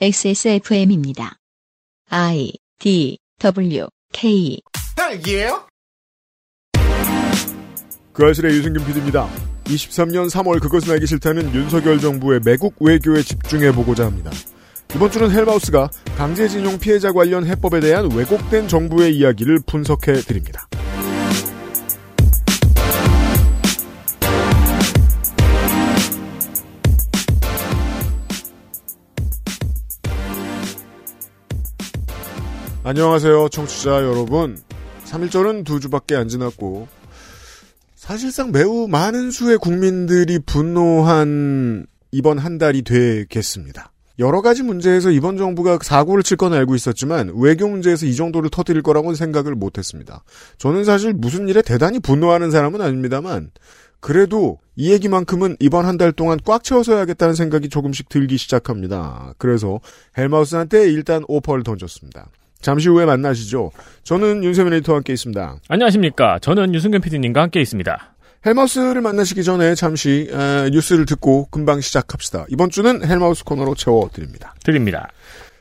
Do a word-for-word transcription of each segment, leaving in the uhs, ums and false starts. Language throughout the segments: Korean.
엑스에스에프엠입니다. I, D, W, K 딸기예요? 그 아실의 유승균 피디입니다. 이십삼 년 삼 월 그것은 알기 싫다는 윤석열 정부의 매국 외교에 집중해보고자 합니다. 이번 주는 헬마우스가 강제징용 피해자 관련 해법에 대한 왜곡된 정부의 이야기를 분석해드립니다. 안녕하세요, 청취자 여러분. 삼 일절은 두 주밖에 안 지났고 사실상 매우 많은 수의 국민들이 분노한 이번 한 달이 되겠습니다. 여러 가지 문제에서 이번 정부가 사고를 칠 건 알고 있었지만 외교 문제에서 이 정도를 터뜨릴 거라고는 생각을 못했습니다. 저는 사실 무슨 일에 대단히 분노하는 사람은 아닙니다만 그래도 이 얘기만큼은 이번 한 달 동안 꽉 채워서 해야겠다는 생각이 조금씩 들기 시작합니다. 그래서 헬마우스한테 일단 오퍼를 던졌습니다. 잠시 후에 만나시죠. 저는 윤세민 에디터와 함께 있습니다. 안녕하십니까. 저는 유승균 피디님과 함께 있습니다. 헬마우스를 만나시기 전에 잠시 에, 뉴스를 듣고 금방 시작합시다. 이번 주는 헬마우스 코너로 채워드립니다. 드립니다.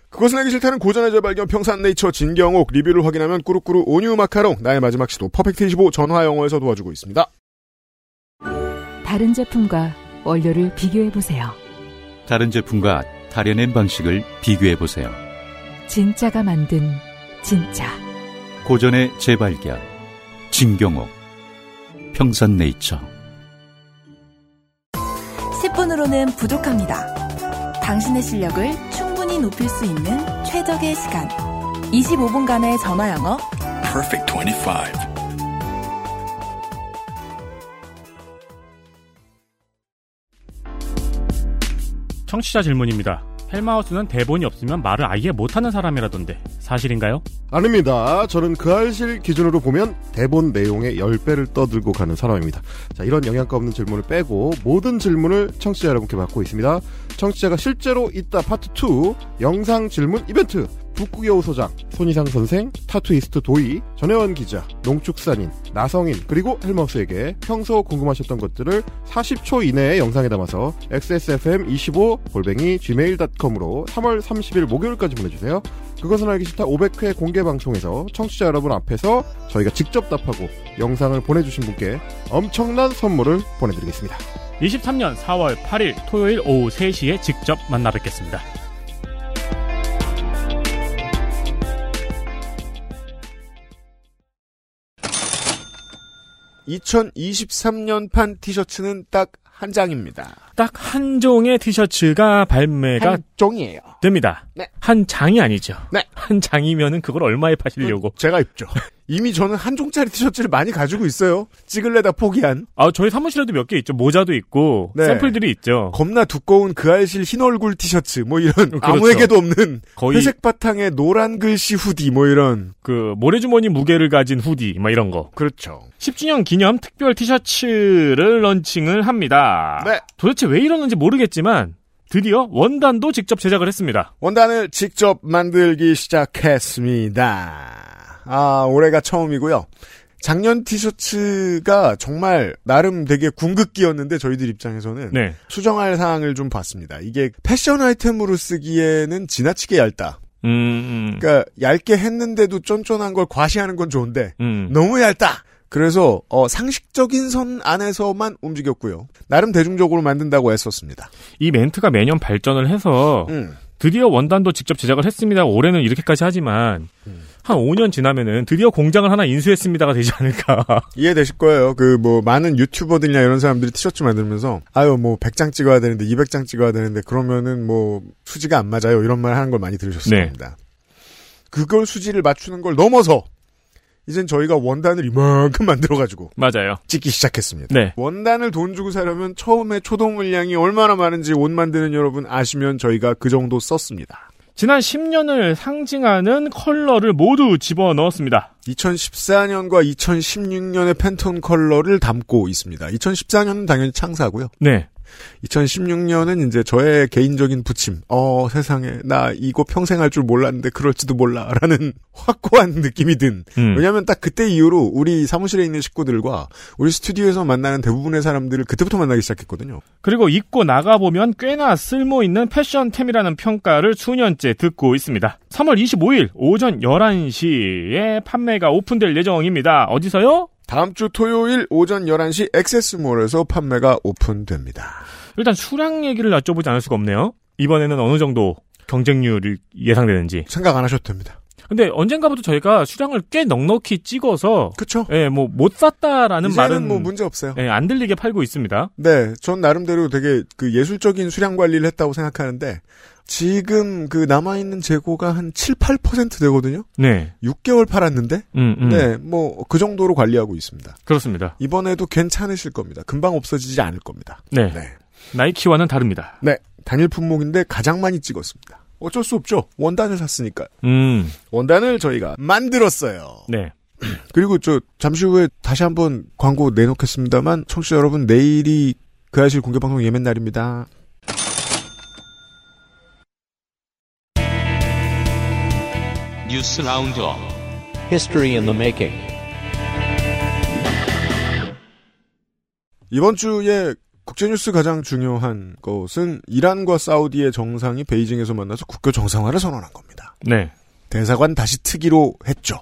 그것은 알기 싫다는 고전의 재발견, 평산 네이처, 진경옥, 리뷰를 확인하면 꾸루꾸루, 온유 마카롱, 나의 마지막 시도, 퍼펙트 이십오 전화영어에서 도와주고 있습니다. 다른 제품과 원료를 비교해보세요. 다른 제품과 다려낸 방식을 비교해보세요. 진짜가 만든 진짜. 고전의 재발견, 진경옥, 평산 네이처. 십 분으로는 부족합니다. 당신의 실력을 충분히 높일 수 있는 최적의 시간, 이십오 분간의 전화 영어 퍼펙트 이십오. 청취자 질문입니다. 헬마우스는 대본이 없으면 말을 아예 못하는 사람이라던데 사실인가요? 아닙니다. 저는 그 알실 기준으로 보면 대본 내용의 열 배를 떠들고 가는 사람입니다. 자, 이런 영양가 없는 질문을 빼고 모든 질문을 청취자 여러분께 받고 있습니다. 청취자가 실제로 있다 파트 투 영상 질문 이벤트. 북극여우 소장, 손이상 선생, 타투이스트 도이, 전혜원 기자, 농축산인, 나성인, 그리고 헬마우스에게 평소 궁금하셨던 것들을 사십 초 이내에 영상에 담아서 엑스에스에프엠 이십오 골뱅이 지메일 닷컴으로 삼 월 삼십 일 목요일까지 보내주세요. 그것은 알기 싫다 오백 회 공개 방송에서 청취자 여러분 앞에서 저희가 직접 답하고 영상을 보내주신 분께 엄청난 선물을 보내드리겠습니다. 이십삼 년 사 월 팔 일 토요일 오후 세 시에 직접 만나 뵙겠습니다. 이천이십삼 년판 티셔츠는 딱 한 장입니다. 딱 한 종의 티셔츠가 발매가 한 종이에요. 됩니다. 네. 한 장이 아니죠. 네. 한 장이면은 그걸 얼마에 파시려고? 제가 입죠. 이미 저는 한 종짜리 티셔츠를 많이 가지고 있어요. 찍을래다 포기한. 아, 저희 사무실에도 몇 개 있죠. 모자도 있고 네. 샘플들이 있죠. 겁나 두꺼운 그 알실 흰 얼굴 티셔츠 뭐 이런 그렇죠. 아무에게도 없는 거의 회색 바탕에 노란 글씨 후디 뭐 이런 그 모래주머니 무게를 가진 후디 막 이런 거. 그렇죠. 십 주년 기념 특별 티셔츠를 런칭을 합니다. 네. 도대체 왜 이러는지 모르겠지만 드디어 원단도 직접 제작을 했습니다. 원단을 직접 만들기 시작했습니다. 아, 올해가 처음이고요. 작년 티셔츠가 정말 나름 되게 궁극기였는데 저희들 입장에서는 네. 수정할 사항을 좀 봤습니다. 이게 패션 아이템으로 쓰기에는 지나치게 얇다. 음, 음. 그러니까 얇게 했는데도 쫀쫀한 걸 과시하는 건 좋은데 음. 너무 얇다. 그래서 어, 상식적인 선 안에서만 움직였고요. 나름 대중적으로 만든다고 했었습니다. 이 멘트가 매년 발전을 해서 음. 드디어 원단도 직접 제작을 했습니다. 올해는 이렇게까지 하지만 음. 한 오 년 지나면은 드디어 공장을 하나 인수했습니다가 되지 않을까. 이해되실 거예요. 그 뭐 많은 유튜버들이나 이런 사람들이 티셔츠 만들면서 아유 뭐 백 장 찍어야 되는데 이백 장 찍어야 되는데 그러면은 뭐 수지가 안 맞아요. 이런 말 하는 걸 많이 들으셨을 네. 겁니다. 그걸 수지를 맞추는 걸 넘어서 이젠 저희가 원단을 이만큼 만들어가지고 맞아요. 찍기 시작했습니다. 네. 원단을 돈 주고 사려면 처음에 초동 물량이 얼마나 많은지 옷 만드는 여러분 아시면 저희가 그 정도 썼습니다. 지난 십 년을 상징하는 컬러를 모두 집어넣었습니다. 이천십사 년과 이천십육 년의 팬톤 컬러를 담고 있습니다. 이천십사 년은 당연히 창사고요. 네. 이천십육 년은 이제 저의 개인적인 부침. 어, 세상에. 나 이거 평생 할 줄 몰랐는데 그럴지도 몰라. 라는 확고한 느낌이 든. 음. 왜냐면 딱 그때 이후로 우리 사무실에 있는 식구들과 우리 스튜디오에서 만나는 대부분의 사람들을 그때부터 만나기 시작했거든요. 그리고 입고 나가보면 꽤나 쓸모있는 패션템이라는 평가를 수년째 듣고 있습니다. 삼월 이십오일 오전 열한 시에 판매가 오픈될 예정입니다. 어디서요? 다음 주 토요일 오전 열한 시 엑세스몰에서 판매가 오픈됩니다. 일단 수량 얘기를 여쭤보지 않을 수가 없네요. 이번에는 어느 정도 경쟁률이 예상되는지. 생각 안 하셔도 됩니다. 근데 언젠가부터 저희가 수량을 꽤 넉넉히 찍어서. 그쵸. 예, 뭐, 못 샀다라는 말은. 이제는 뭐 문제 없어요. 예, 안 들리게 팔고 있습니다. 네, 전 나름대로 되게 그 예술적인 수량 관리를 했다고 생각하는데, 지금 그 남아있는 재고가 한 칠, 팔 퍼센트 되거든요? 네. 육 개월 팔았는데? 음, 음. 네, 뭐, 그 정도로 관리하고 있습니다. 그렇습니다. 이번에도 괜찮으실 겁니다. 금방 없어지지 않을 겁니다. 네. 네. 나이키와는 다릅니다. 네. 단일 품목인데 가장 많이 찍었습니다. 어쩔 수 없죠. 원단을 샀으니까. 음. 원단을 저희가 만들었어요. 네. 그리고 저 잠시 후에 다시 한번 광고 내놓겠습니다만 청취자 여러분 내일이 그 아실 공개방송 예매 날입니다. 뉴스 라운드업. History in the making. 이번 주에 국제뉴스 가장 중요한 것은 이란과 사우디의 정상이 베이징에서 만나서 국교 정상화를 선언한 겁니다. 네. 대사관 다시 트기로 했죠.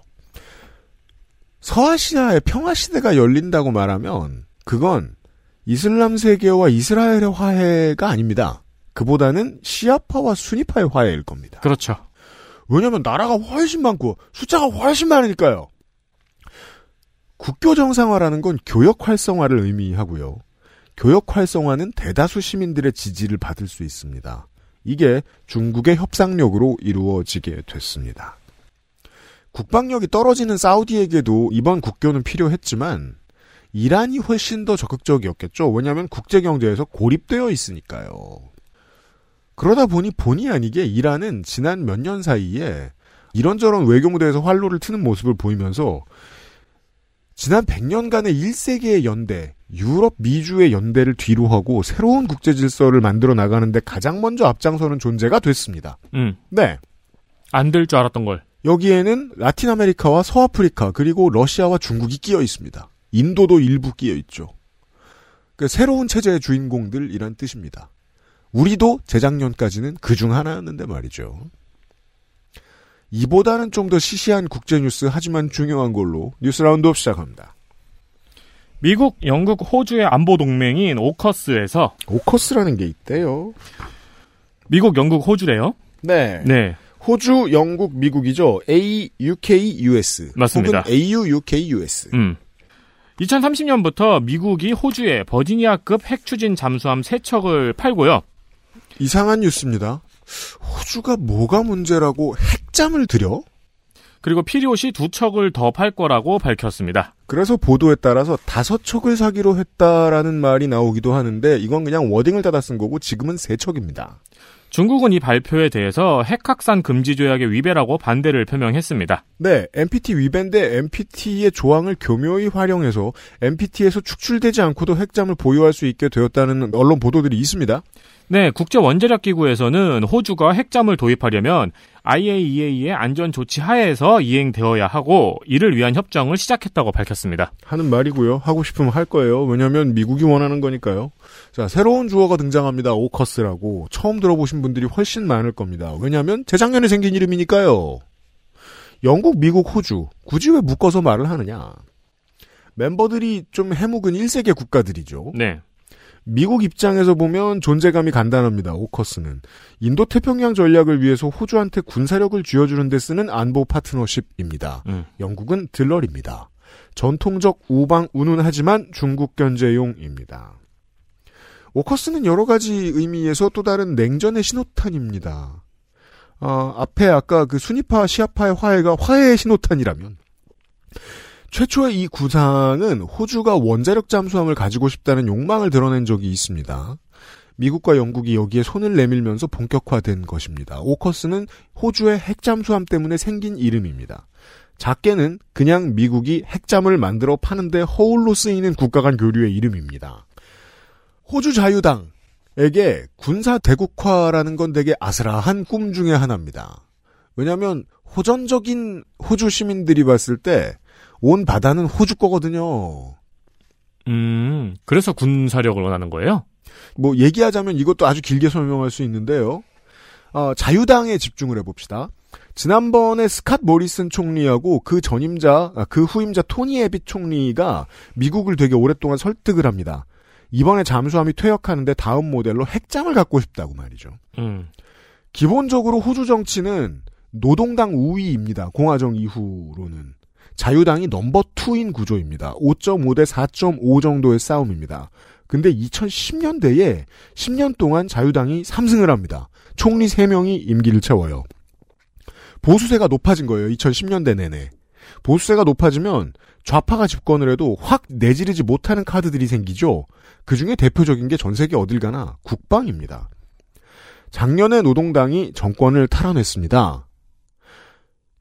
서아시아의 평화시대가 열린다고 말하면 그건 이슬람 세계와 이스라엘의 화해가 아닙니다. 그보다는 시아파와 수니파의 화해일 겁니다. 그렇죠. 왜냐하면 나라가 훨씬 많고 숫자가 훨씬 많으니까요. 국교 정상화라는 건 교역 활성화를 의미하고요. 교역 활성화는 대다수 시민들의 지지를 받을 수 있습니다. 이게 중국의 협상력으로 이루어지게 됐습니다. 국방력이 떨어지는 사우디에게도 이번 국교는 필요했지만 이란이 훨씬 더 적극적이었겠죠. 왜냐하면 국제경제에서 고립되어 있으니까요. 그러다 보니 본의 아니게 이란은 지난 몇 년 사이에 이런저런 외교무대에서 활로를 트는 모습을 보이면서 지난 백 년간의 일 세기의 연대, 유럽 미주의 연대를 뒤로하고 새로운 국제 질서를 만들어 나가는데 가장 먼저 앞장서는 존재가 됐습니다. 음. 네. 안 될 줄 알았던 걸. 여기에는 라틴 아메리카와 서아프리카 그리고 러시아와 중국이 끼어 있습니다. 인도도 일부 끼어 있죠. 그 새로운 체제의 주인공들이란 뜻입니다. 우리도 재작년까지는 그중 하나였는데 말이죠. 이보다는 좀 더 시시한 국제뉴스 하지만 중요한 걸로 뉴스 라운드업 시작합니다. 미국, 영국, 호주의 안보 동맹인 오커스에서 오커스라는 게 있대요. 미국, 영국, 호주래요? 네. 네. 호주, 영국, 미국이죠. 에이유케이유에스. 맞습니다. 혹은 에이유케이유에스. 음. 이천삼십 년부터 미국이 호주에 버지니아급 핵추진 잠수함 세 척을 팔고요. 이상한 뉴스입니다. 호주가 뭐가 문제라고 핵잠을 들여? 그리고 필요시 두 척을 더 팔 거라고 밝혔습니다. 그래서 보도에 따라서 다섯 척을 사기로 했다라는 말이 나오기도 하는데 이건 그냥 워딩을 따다 쓴 거고 지금은 세 척입니다. 중국은 이 발표에 대해서 핵 확산 금지 조약의 위배라고 반대를 표명했습니다. 네, 엔피티 위배인데 엔피티의 조항을 교묘히 활용해서 엔피티에서 축출되지 않고도 핵잠을 보유할 수 있게 되었다는 언론 보도들이 있습니다. 네, 국제원자력기구에서는 호주가 핵잠을 도입하려면 아이에이이에이의 안전조치 하에서 이행되어야 하고 이를 위한 협정을 시작했다고 밝혔습니다. 하는 말이고요. 하고 싶으면 할 거예요. 왜냐하면 미국이 원하는 거니까요. 자, 새로운 주어가 등장합니다. 오커스라고. 처음 들어보신 분들이 훨씬 많을 겁니다. 왜냐하면 재작년에 생긴 이름이니까요. 영국, 미국, 호주. 굳이 왜 묶어서 말을 하느냐. 멤버들이 좀 해묵은 일 세계 국가들이죠. 네. 미국 입장에서 보면 존재감이 간단합니다. 오커스는. 인도태평양 전략을 위해서 호주한테 군사력을 쥐어주는 데 쓰는 안보 파트너십입니다. 음. 영국은 들러리입니다. 전통적 우방 운운하지만 중국 견제용입니다. 오커스는 여러 가지 의미에서 또 다른 냉전의 신호탄입니다. 어, 앞에 아까 그 수니파 시아파의 화해가 화해의 신호탄이라면 최초의 이 구상은 호주가 원자력 잠수함을 가지고 싶다는 욕망을 드러낸 적이 있습니다. 미국과 영국이 여기에 손을 내밀면서 본격화된 것입니다. 오커스는 호주의 핵잠수함 때문에 생긴 이름입니다. 작게는 그냥 미국이 핵잠을 만들어 파는데 허울로 쓰이는 국가 간 교류의 이름입니다. 호주 자유당, 에게 군사 대국화라는 건 되게 아슬아한 꿈 중에 하나입니다. 왜냐하면 호전적인 호주 시민들이 봤을 때 온 바다는 호주 거거든요. 음, 그래서 군사력을 원하는 거예요? 뭐 얘기하자면 이것도 아주 길게 설명할 수 있는데요. 어, 자유당에 집중을 해봅시다. 지난번에 스콧 모리슨 총리하고 그 전임자, 그 후임자 토니 에비 총리가 미국을 되게 오랫동안 설득을 합니다. 이번에 잠수함이 퇴역하는데 다음 모델로 핵잠을 갖고 싶다고 말이죠. 음. 기본적으로 호주 정치는 노동당 우위입니다. 공화정 이후로는. 자유당이 넘버투인 구조입니다. 오 점 오 대 사 점 오 정도의 싸움입니다. 근데 이천십 년대에 십 년 동안 자유당이 삼 승을 합니다. 총리 세 명이 임기를 채워요. 보수세가 높아진 거예요. 이천십 년대 내내. 보수세가 높아지면 좌파가 집권을 해도 확 내지르지 못하는 카드들이 생기죠. 그중에 대표적인 게 전 세계 어딜 가나 국방입니다. 작년에 노동당이 정권을 탈환했습니다.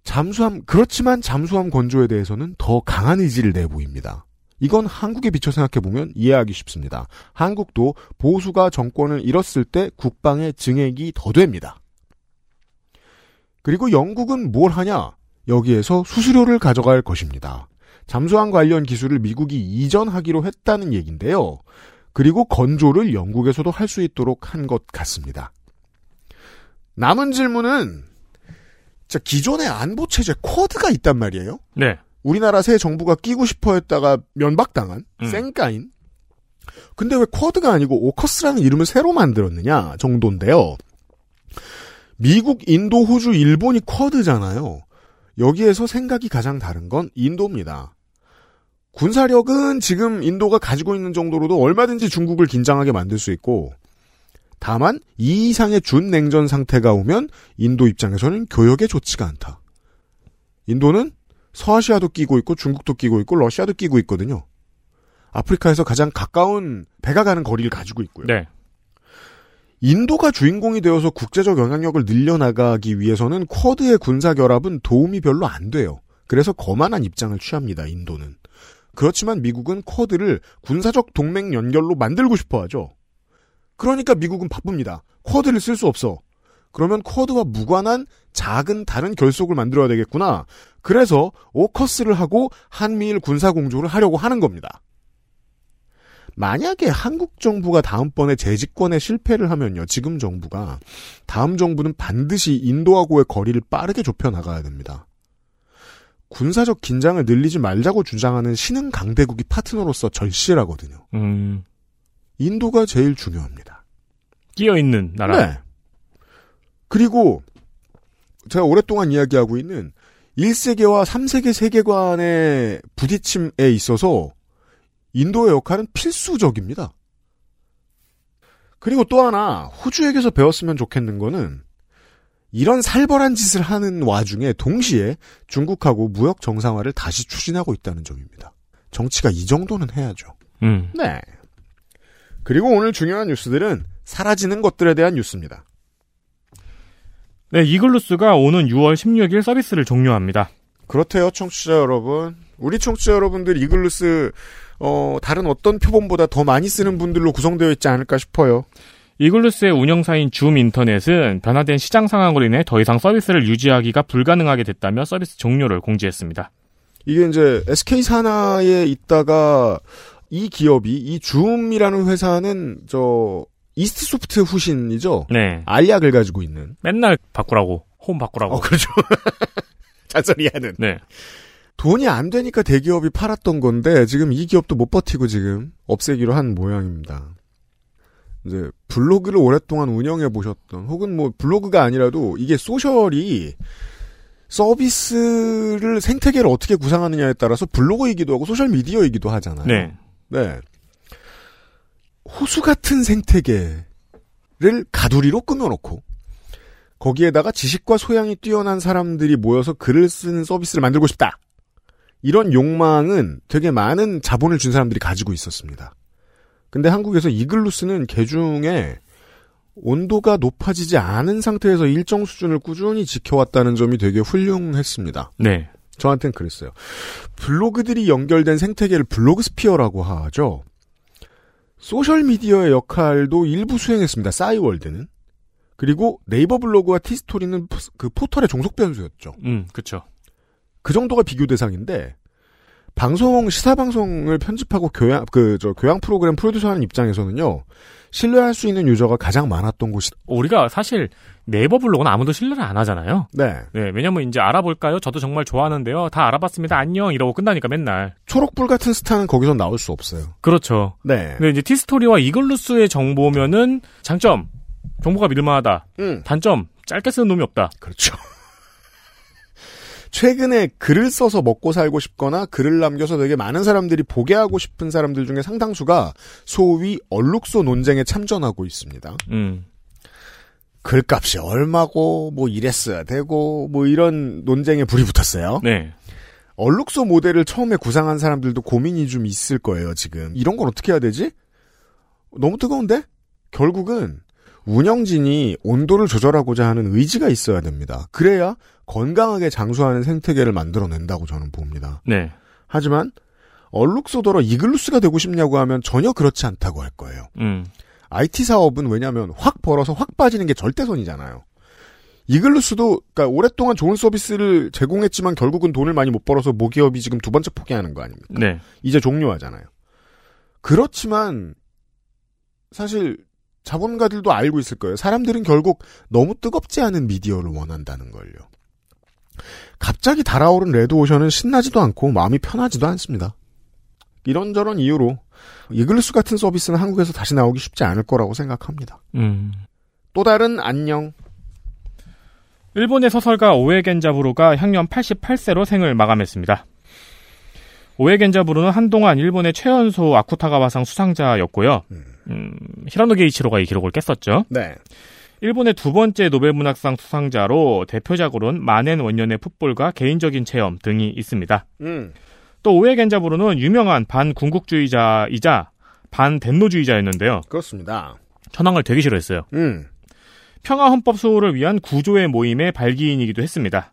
잠수함, 그렇지만 잠수함 건조에 대해서는 더 강한 의지를 내보입니다. 이건 한국에 비춰 생각해보면 이해하기 쉽습니다. 한국도 보수가 정권을 잃었을 때 국방의 증액이 더 됩니다. 그리고 영국은 뭘 하냐? 여기에서 수수료를 가져갈 것입니다. 잠수함 관련 기술을 미국이 이전하기로 했다는 얘기인데요. 그리고 건조를 영국에서도 할 수 있도록 한 것 같습니다. 남은 질문은 자, 기존의 안보체제 쿼드가 있단 말이에요. 네. 우리나라 새 정부가 끼고 싶어 했다가 면박당한 음. 쌩까인. 근데 왜 쿼드가 아니고 오커스라는 이름을 새로 만들었느냐 정도인데요. 미국, 인도, 호주, 일본이 쿼드잖아요. 여기에서 생각이 가장 다른 건 인도입니다. 군사력은 지금 인도가 가지고 있는 정도로도 얼마든지 중국을 긴장하게 만들 수 있고 다만 이 이상의 준냉전 상태가 오면 인도 입장에서는 교역에 좋지가 않다. 인도는 서아시아도 끼고 있고 중국도 끼고 있고 러시아도 끼고 있거든요. 아프리카에서 가장 가까운 배가 가는 거리를 가지고 있고요. 네. 인도가 주인공이 되어서 국제적 영향력을 늘려나가기 위해서는 쿼드의 군사 결합은 도움이 별로 안 돼요. 그래서 거만한 입장을 취합니다. 인도는. 그렇지만 미국은 쿼드를 군사적 동맹 연결로 만들고 싶어하죠. 그러니까 미국은 바쁩니다. 쿼드를 쓸 수 없어. 그러면 쿼드와 무관한 작은 다른 결속을 만들어야 되겠구나. 그래서 오커스를 하고 한미일 군사공조를 하려고 하는 겁니다. 만약에 한국 정부가 다음번에 재집권에 실패를 하면요. 지금 정부가. 다음 정부는 반드시 인도하고의 거리를 빠르게 좁혀나가야 됩니다. 군사적 긴장을 늘리지 말자고 주장하는 신흥 강대국이 파트너로서 절실하거든요. 음. 인도가 제일 중요합니다. 끼어있는 나라. 네. 그리고 제가 오랫동안 이야기하고 있는 일 세계와 삼 세계 세계관의 부딪힘에 있어서 인도의 역할은 필수적입니다. 그리고 또 하나 호주에게서 배웠으면 좋겠는 거는 이런 살벌한 짓을 하는 와중에 동시에 중국하고 무역 정상화를 다시 추진하고 있다는 점입니다. 정치가 이 정도는 해야죠. 음. 네. 그리고 오늘 중요한 뉴스들은 사라지는 것들에 대한 뉴스입니다. 네, 이글루스가 오는 유월 십육일 서비스를 종료합니다. 그렇대요, 청취자 여러분. 우리 청취자 여러분들 이글루스 어, 다른 어떤 표본보다 더 많이 쓰는 분들로 구성되어 있지 않을까 싶어요. 이글루스의 운영사인 줌 인터넷은 변화된 시장 상황으로 인해 더 이상 서비스를 유지하기가 불가능하게 됐다며 서비스 종료를 공지했습니다. 이게 이제 에스케이 산하에 있다가 이 기업이 이 줌이라는 회사는 저 이스트소프트 후신이죠. 네. 알약을 가지고 있는. 맨날 바꾸라고 홈 바꾸라고. 어, 그렇죠. 잔소리하는. 네. 돈이 안 되니까 대기업이 팔았던 건데 지금 이 기업도 못 버티고 지금 없애기로 한 모양입니다. 이제 블로그를 오랫동안 운영해 보셨던 혹은 뭐 블로그가 아니라도 이게 소셜이 서비스를 생태계를 어떻게 구상하느냐에 따라서 블로그이기도 하고 소셜 미디어이기도 하잖아요. 네. 네. 호수 같은 생태계를 가두리로 끊어놓고 거기에다가 지식과 소양이 뛰어난 사람들이 모여서 글을 쓰는 서비스를 만들고 싶다. 이런 욕망은 되게 많은 자본을 준 사람들이 가지고 있었습니다. 근데 한국에서 이글루스는 개중에 온도가 높아지지 않은 상태에서 일정 수준을 꾸준히 지켜왔다는 점이 되게 훌륭했습니다. 네. 저한테는 그랬어요. 블로그들이 연결된 생태계를 블로그 스피어라고 하죠. 소셜미디어의 역할도 일부 수행했습니다. 싸이월드는. 그리고 네이버 블로그와 티스토리는 그 포털의 종속 변수였죠. 음, 그렇죠. 그 정도가 비교 대상인데 방송 시사 방송을 편집하고 교양 그 저 교양 프로그램 프로듀서하는 입장에서는요 신뢰할 수 있는 유저가 가장 많았던 곳이 우리가 사실 네이버 블로그는 아무도 신뢰를 안 하잖아요. 네. 네. 왜냐면 이제 알아볼까요? 저도 정말 좋아하는데요. 다 알아봤습니다. 안녕 이러고 끝나니까 맨날 초록불 같은 스타는 거기서 나올 수 없어요. 그렇죠. 네. 근데 이제 티스토리와 이글루스의 정보면은 장점. 정보가 믿을만하다. 음. 단점, 짧게 쓰는 놈이 없다. 그렇죠. 최근에 글을 써서 먹고 살고 싶거나 글을 남겨서 되게 많은 사람들이 보게 하고 싶은 사람들 중에 상당수가 소위 얼룩소 논쟁에 참전하고 있습니다. 음. 글값이 얼마고 뭐 이랬어야 되고 뭐 이런 논쟁에 불이 붙었어요. 네. 얼룩소 모델을 처음에 구상한 사람들도 고민이 좀 있을 거예요. 지금 이런 건 어떻게 해야 되지? 너무 뜨거운데? 결국은 운영진이 온도를 조절하고자 하는 의지가 있어야 됩니다. 그래야 건강하게 장수하는 생태계를 만들어낸다고 저는 봅니다. 네. 하지만 얼룩소더러 이글루스가 되고 싶냐고 하면 전혀 그렇지 않다고 할 거예요. 음. 아이티 사업은 왜냐하면 확 벌어서 확 빠지는 게 절대선이잖아요. 이글루스도 그러니까 오랫동안 좋은 서비스를 제공했지만 결국은 돈을 많이 못 벌어서 모기업이 지금 두 번째 포기하는 거 아닙니까? 네. 이제 종료하잖아요. 그렇지만 사실 자본가들도 알고 있을 거예요. 사람들은 결국 너무 뜨겁지 않은 미디어를 원한다는 걸요. 갑자기 달아오른 레드오션은 신나지도 않고 마음이 편하지도 않습니다. 이런저런 이유로 이글루스 같은 서비스는 한국에서 다시 나오기 쉽지 않을 거라고 생각합니다. 음. 또 다른 안녕. 일본의 소설가 오에 겐자부로가 향년 팔십팔 세로 생을 마감했습니다. 오에 겐자부로는 한동안 일본의 최연소 아쿠타가와상 수상자였고요. 음. 음, 히라노 게이치로가 이 기록을 깼었죠. 네. 일본의 두 번째 노벨 문학상 수상자로 대표작으로는 만엔 원년의 풋볼과 개인적인 체험 등이 있습니다. 음. 또 오에 겐자부로는 유명한 반군국주의자이자 반덴노주의자였는데요. 그렇습니다. 천황을 되게 싫어했어요. 음. 평화헌법 수호를 위한 구조의 모임의 발기인이기도 했습니다.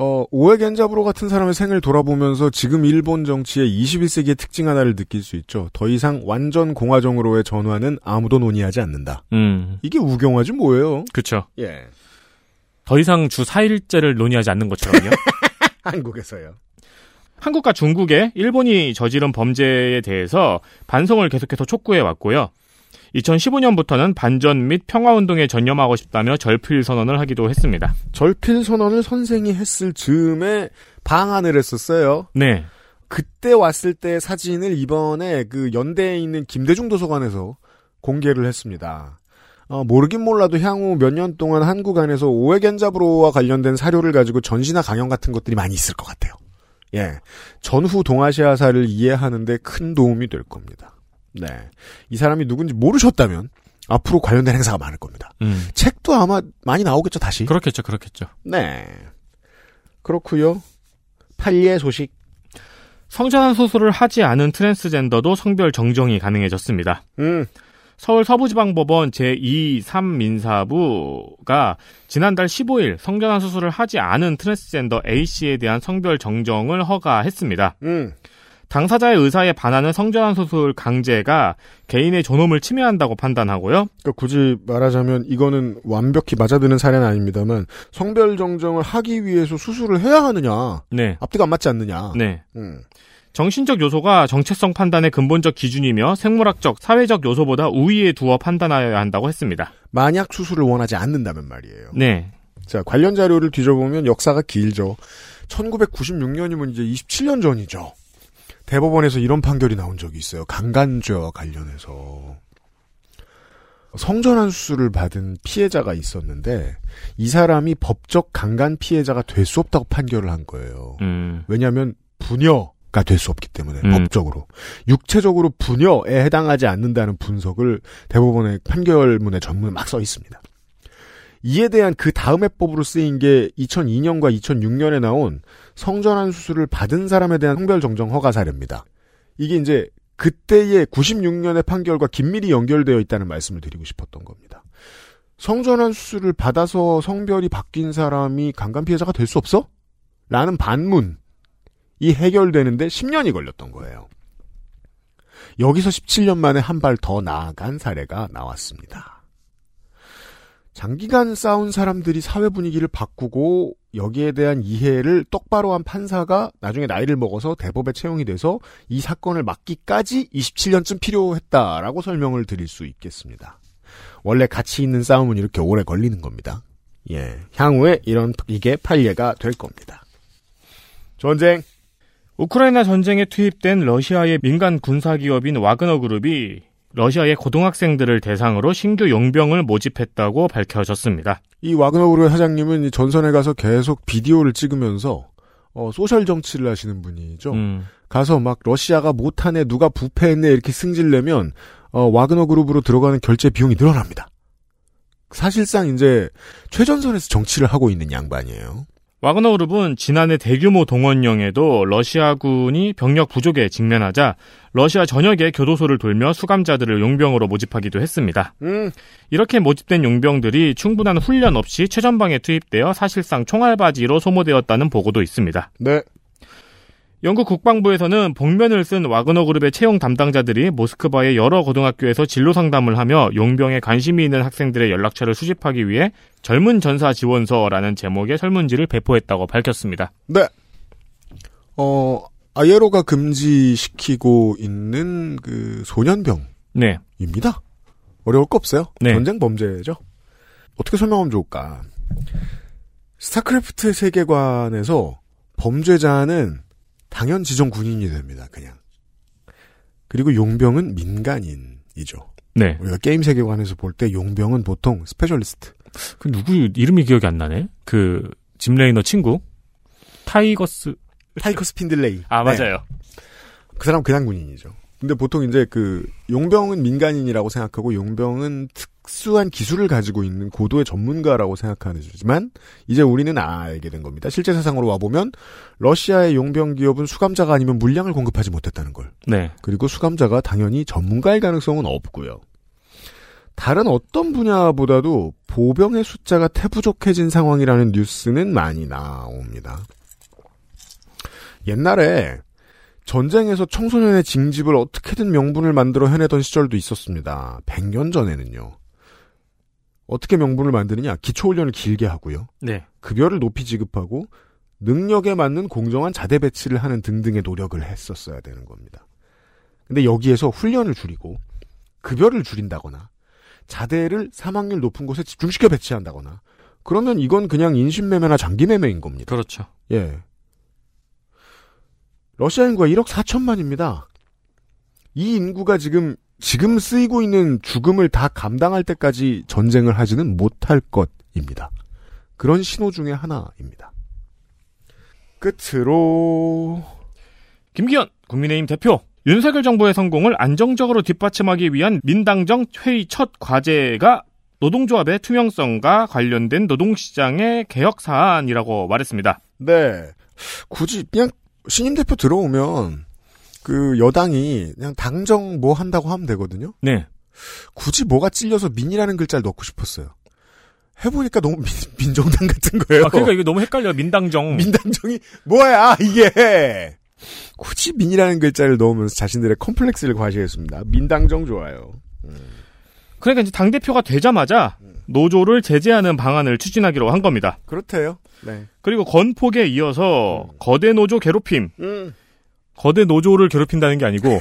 어, 오에 겐자부로 같은 사람의 생을 돌아보면서 지금 일본 정치의 이십일 세기의 특징 하나를 느낄 수 있죠. 더 이상 완전 공화정으로의 전환은 아무도 논의하지 않는다. 음. 이게 우경화지 뭐예요? 그렇죠. 예. 더 이상 주 사 일제를 논의하지 않는 것처럼요. 한국에서요. 한국과 중국에 일본이 저지른 범죄에 대해서 반성을 계속해서 촉구해왔고요. 이천십오 년부터는 반전 및 평화운동에 전념하고 싶다며 절필선언을 하기도 했습니다. 절필선언을 선생이 했을 즈음에 방한을 했었어요. 네. 그때 왔을 때 사진을 이번에 그 연대에 있는 김대중 도서관에서 공개를 했습니다. 어, 모르긴 몰라도 향후 몇 년 동안 한국 안에서 오에 겐자부로와 관련된 사료를 가지고 전시나 강연 같은 것들이 많이 있을 것 같아요. 예. 전후 동아시아사를 이해하는데 큰 도움이 될 겁니다. 네. 이 사람이 누군지 모르셨다면 앞으로 관련된 행사가 많을 겁니다. 음. 책도 아마 많이 나오겠죠, 다시. 그렇겠죠, 그렇겠죠. 네. 그렇고요. 팔리의 소식. 성전환 수술을 하지 않은 트랜스젠더도 성별 정정이 가능해졌습니다. 음. 서울 서부지방법원 제이, 삼 민사부가 지난달 십오 일 성전환 수술을 하지 않은 트랜스젠더 A씨에 대한 성별 정정을 허가했습니다. 음. 당사자의 의사에 반하는 성전환 수술 강제가 개인의 존엄을 침해한다고 판단하고요. 그러니까 굳이 말하자면 이거는 완벽히 맞아드는 사례는 아닙니다만 성별 정정을 하기 위해서 수술을 해야 하느냐. 네. 앞뒤가 안 맞지 않느냐. 네. 음. 정신적 요소가 정체성 판단의 근본적 기준이며 생물학적, 사회적 요소보다 우위에 두어 판단하여야 한다고 했습니다. 만약 수술을 원하지 않는다면 말이에요. 네. 자, 관련 자료를 뒤져보면 역사가 길죠. 천구백구십육 년이면 이제 이십칠 년 전이죠. 대법원에서 이런 판결이 나온 적이 있어요. 강간죄와 관련해서. 성전환 수술을 받은 피해자가 있었는데 이 사람이 법적 강간 피해자가 될 수 없다고 판결을 한 거예요. 음. 왜냐하면 부녀가 될 수 없기 때문에 음. 법적으로. 육체적으로 부녀에 해당하지 않는다는 분석을 대법원의 판결문에 전문에 막 써 있습니다. 이에 대한 그 다음의 법으로 쓰인 게 이천이 년과 이천육 년에 나온 성전환 수술을 받은 사람에 대한 성별정정 허가 사례입니다. 이게 이제 그때의 구십육 년의 판결과 긴밀히 연결되어 있다는 말씀을 드리고 싶었던 겁니다. 성전환 수술을 받아서 성별이 바뀐 사람이 강간 피해자가 될 수 없어? 라는 반문이 해결되는데 십 년이 걸렸던 거예요. 여기서 십칠 년 만에 한 발 더 나아간 사례가 나왔습니다. 장기간 싸운 사람들이 사회 분위기를 바꾸고 여기에 대한 이해를 똑바로 한 판사가 나중에 나이를 먹어서 대법에 채용이 돼서 이 사건을 막기까지 이십칠 년쯤 필요했다라고 설명을 드릴 수 있겠습니다. 원래 가치 있는 싸움은 이렇게 오래 걸리는 겁니다. 예, 향후에 이런 이게 판례가 될 겁니다. 전쟁. 우크라이나 전쟁에 투입된 러시아의 민간 군사기업인 와그너 그룹이 러시아의 고등학생들을 대상으로 신규 용병을 모집했다고 밝혀졌습니다. 이 와그너 그룹 사장님은 전선에 가서 계속 비디오를 찍으면서 어, 소셜 정치를 하시는 분이죠. 음. 가서 막 러시아가 못하네, 누가 부패했네 이렇게 승질내면 어, 와그너 그룹으로 들어가는 결제 비용이 늘어납니다. 사실상 이제 최전선에서 정치를 하고 있는 양반이에요. 와그너 그룹은 지난해 대규모 동원령에도 러시아군이 병력 부족에 직면하자 러시아 전역에 교도소를 돌며 수감자들을 용병으로 모집하기도 했습니다. 음. 이렇게 모집된 용병들이 충분한 훈련 없이 최전방에 투입되어 사실상 총알바지로 소모되었다는 보고도 있습니다. 네. 영국 국방부에서는 복면을 쓴 와그너 그룹의 채용 담당자들이 모스크바의 여러 고등학교에서 진로 상담을 하며 용병에 관심이 있는 학생들의 연락처를 수집하기 위해 젊은 전사 지원서라는 제목의 설문지를 배포했다고 밝혔습니다. 네. 어, 아예로가 금지시키고 있는 그 소년병. 네. 입니다. 어려울 거 없어요. 네. 전쟁 범죄죠. 어떻게 설명하면 좋을까? 스타크래프트 세계관에서 범죄자는 당연 지정 군인이 됩니다, 그냥. 그리고 용병은 민간인이죠. 네. 우리가 게임 세계관에서 볼 때 용병은 보통 스페셜리스트. 그 누구 이름이 기억이 안 나네? 그 짐 레이너 친구? 타이거스 타이거스 핀들레이. 아, 맞아요. 네. 그 사람 그냥 군인이죠. 근데 보통 이제 그 용병은 민간인이라고 생각하고 용병은 특수한 기술을 가지고 있는 고도의 전문가라고 생각하지만 이제 우리는 알게 된 겁니다. 실제 세상으로 와보면 러시아의 용병 기업은 수감자가 아니면 물량을 공급하지 못했다는 걸. 네. 그리고 수감자가 당연히 전문가일 가능성은 없고요. 다른 어떤 분야보다도 보병의 숫자가 태부족해진 상황이라는 뉴스는 많이 나옵니다. 옛날에 전쟁에서 청소년의 징집을 어떻게든 명분을 만들어 해내던 시절도 있었습니다. 백 년 전에는요. 어떻게 명분을 만드느냐? 기초훈련을 길게 하고요. 네. 급여를 높이 지급하고 능력에 맞는 공정한 자대 배치를 하는 등등의 노력을 했었어야 되는 겁니다. 근데 여기에서 훈련을 줄이고 급여를 줄인다거나 자대를 사망률 높은 곳에 집중시켜 배치한다거나 그러면 이건 그냥 인신매매나 장기매매인 겁니다. 그렇죠. 예. 러시아 인구가 일억 사천만입니다. 이 인구가 지금 지금 쓰이고 있는 죽음을 다 감당할 때까지 전쟁을 하지는 못할 것입니다. 그런 신호 중에 하나입니다. 끝으로 김기현 국민의힘 대표. 윤석열 정부의 성공을 안정적으로 뒷받침하기 위한 민당정 회의 첫 과제가 노동조합의 투명성과 관련된 노동시장의 개혁 사안이라고 말했습니다. 네. 굳이 그냥 신임 대표 들어오면 그 여당이 그냥 당정 뭐 한다고 하면 되거든요. 네. 굳이 뭐가 찔려서 민이라는 글자를 넣고 싶었어요. 해보니까 너무 민, 민정당 같은 거예요. 아, 그러니까 이게 너무 헷갈려. 민당정. 민당정이 뭐야 이게. 굳이 민이라는 글자를 넣으면서 자신들의 컴플렉스를 과시했습니다. 민당정 좋아요. 음. 그러니까 이제 당대표가 되자마자 노조를 제재하는 방안을 추진하기로 한 겁니다. 그렇대요. 네. 그리고 건폭에 이어서 음. 거대 노조 괴롭힘. 음. 거대 노조를 괴롭힌다는 게 아니고